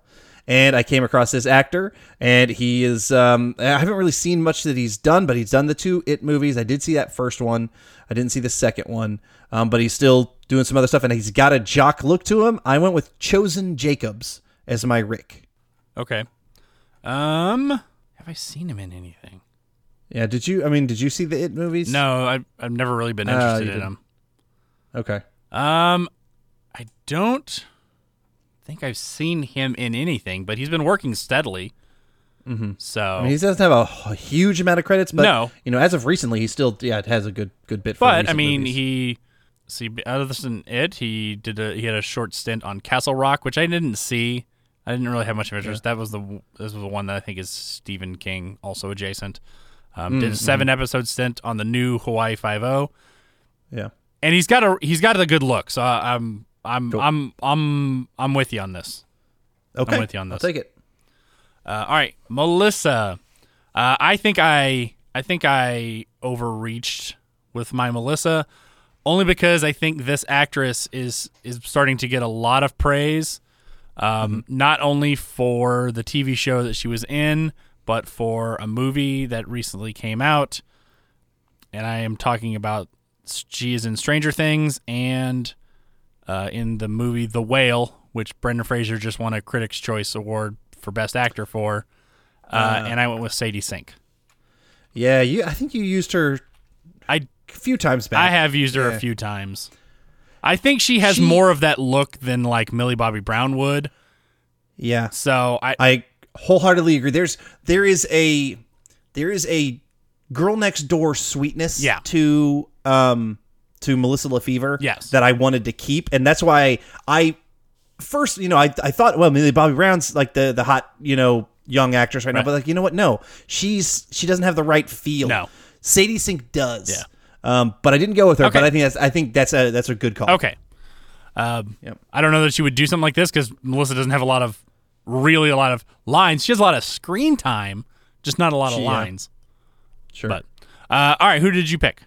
And I came across this actor, and he is, I haven't really seen much that he's done, but he's done the two It movies. I did see that first one. I didn't see the second one, but he's still doing some other stuff, and he's got a jock look to him. I went with Chosen Jacobs as my Rick. Okay. Have I seen him in anything? Yeah, did you see the It movies? No, I've never really been interested in them. Okay. I don't think I've seen him in anything, but he's been working steadily. Mm-hmm. So he doesn't have a huge amount of credits, but as of recently, he still has a good bit. But I mean, movies. Other than It, he had a short stint on Castle Rock, which I didn't see. I didn't really have much of interest. Yeah. This was the one that I think is Stephen King, also adjacent. Did a 7-episode stint on the new Hawaii Five-0. Yeah, and he's got a good look. So I'm with you on this. Okay, I'm with you on this. I'll take it. All right, Melissa. I think I overreached with my Melissa, only because I think this actress is starting to get a lot of praise, not only for the TV show that she was in, but for a movie that recently came out. And I am talking about she is in Stranger Things and in the movie The Whale, which Brendan Fraser just won a Critics' Choice Award for Best Actor for. And I went with Sadie Sink. Yeah, I think you used her a few times back. I have used her a few times. I think she has more of that look than like Millie Bobby Brown would. Yeah. So I wholeheartedly agree. There is a girl next door sweetness to Melissa Lefevre that I wanted to keep, and that's why I thought, well, Millie Bobby Brown's like the hot young actress right now, but like she doesn't have the right feel. No, Sadie Sink does. Yeah, but I didn't go with her. Okay. But I think that's a good call. Okay, I don't know that she would do something like this because Melissa doesn't have a lot of lines. She has a lot of screen time, just not a lot of lines. Sure. But all right, who did you pick?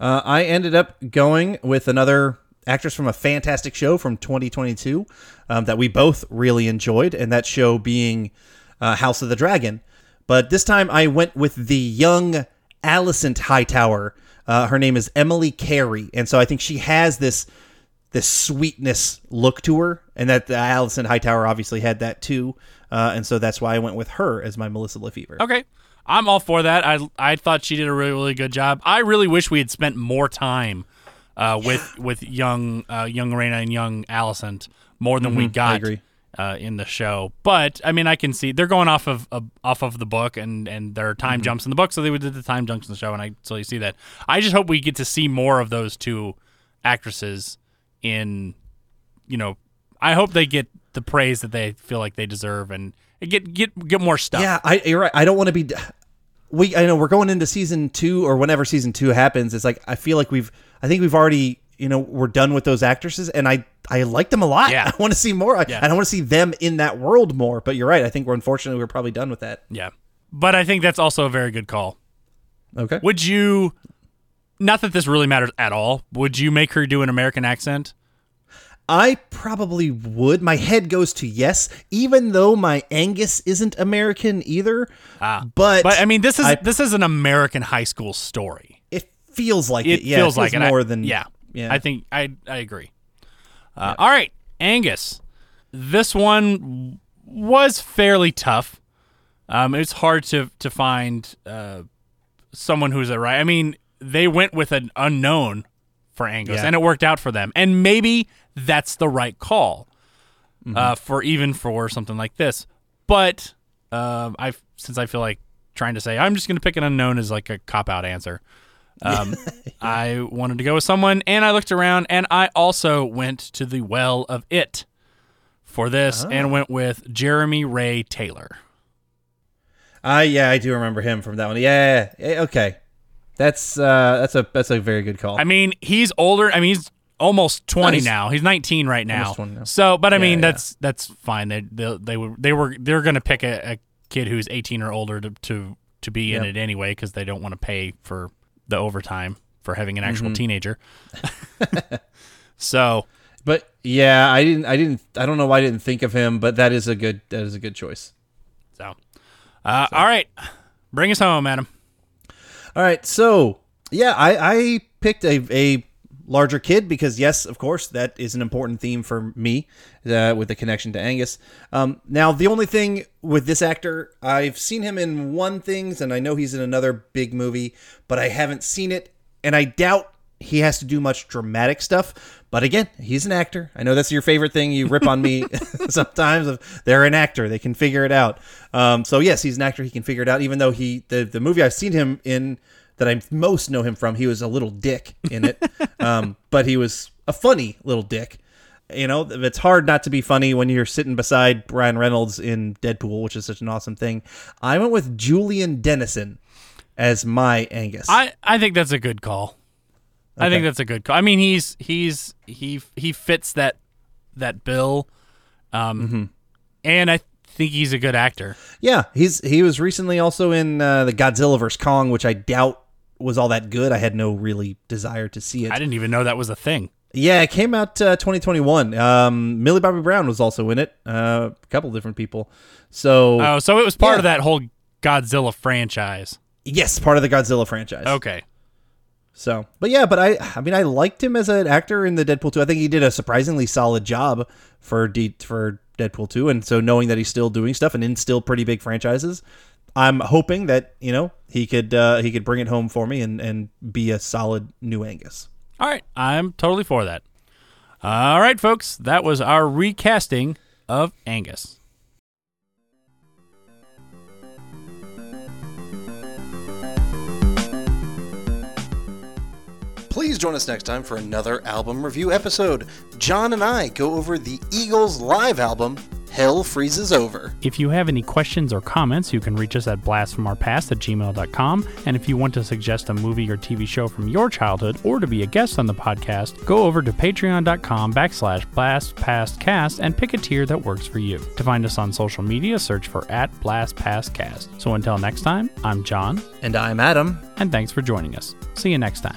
I ended up going with another actress from a fantastic show from 2022 that we both really enjoyed, and that show being House of the Dragon. But this time I went with the young Alicent Hightower. Her name is Emily Carey, and so I think she has this sweetness look to her, and that Alicent Hightower obviously had that too, and so that's why I went with her as my Melissa Lefevre. Okay, I'm all for that. I thought she did a really, really good job. I really wish we had spent more time with young Raina and young Alicent more than we got in the show. But I mean, I can see they're going off of the book, and there are time jumps in the book, so they did the time jumps in the show, and I totally see that. I just hope we get to see more of those two actresses. I hope they get the praise that they feel like they deserve and get more stuff. Yeah, you're right. I don't want to be. I know we're going into season 2 or whenever season 2 happens. It's like I feel like I think we've already we're done with those actresses, and I like them a lot. Yeah. I want to see more. I want to see them in that world more. But you're right. I think unfortunately we're probably done with that. Yeah, but I think that's also a very good call. Okay. Would you? Not that this really matters at all. Would you make her do an American accent? I probably would. My head goes to yes, even though my Angus isn't American either. But I mean, this is an American high school story. It feels like it. Yeah, feels it feels like it. More than yeah. I think I agree. Yeah. All right, Angus. This one was fairly tough. It's hard to find someone who's a right. I mean, they went with an unknown for Angus, and it worked out for them. And maybe that's the right call for something like this. But since I feel like trying to say I'm just going to pick an unknown is like a cop-out answer, I wanted to go with someone, and I looked around, and I also went to the well of It for this and went with Jeremy Ray Taylor. I do remember him from that one. Yeah, okay. That's a very good call. I mean, he's older. I mean, he's almost 20 now. He's 19 right now. So, but I mean, that's fine. They're going to pick a kid who's 18 or older to be in it anyway because they don't want to pay for the overtime for having an actual teenager. So, but yeah, I don't know why I didn't think of him, but that is a good choice. So. All right, bring us home, Adam. All right. So yeah, I picked a larger kid because yes, of course, that is an important theme for me with the connection to Angus. Now, the only thing with this actor, I've seen him in one things, and I know he's in another big movie, but I haven't seen it, and I doubt he has to do much dramatic stuff. But again, he's an actor. I know that's your favorite thing you rip on me sometimes. Of they're an actor, they can figure it out. So yes, he's an actor. He can figure it out, even though the movie I've seen him in that I most know him from, he was a little dick in it, but he was a funny little dick. You know, it's hard not to be funny when you're sitting beside Ryan Reynolds in Deadpool, which is such an awesome thing. I went with Julian Dennison as my Angus. I think that's a good call. Okay. I think that's a good call. I mean, he fits that bill, and I think he's a good actor. Yeah, he was recently also in the Godzilla vs Kong, which I doubt was all that good. I had no really desire to see it. I didn't even know that was a thing. Yeah, it came out 2021. Millie Bobby Brown was also in it. A couple different people. So it was part of that whole Godzilla franchise. Yes, part of the Godzilla franchise. Okay. So, but I liked him as an actor in the Deadpool 2. I think he did a surprisingly solid job for Deadpool 2, and so knowing that he's still doing stuff and in still pretty big franchises, I'm hoping that, you know, he could bring it home for me and be a solid new Angus. All right, I'm totally for that. All right, folks, that was our recasting of Angus. Please join us next time for another album review episode. John and I go over the Eagles' live album, Hell Freezes Over. If you have any questions or comments, you can reach us at blastfromourpast@gmail.com. And if you want to suggest a movie or TV show from your childhood or to be a guest on the podcast, go over to patreon.com/blastpastcast and pick a tier that works for you. To find us on social media, search for @blastpastcast. So until next time, I'm John. And I'm Adam. And thanks for joining us. See you next time.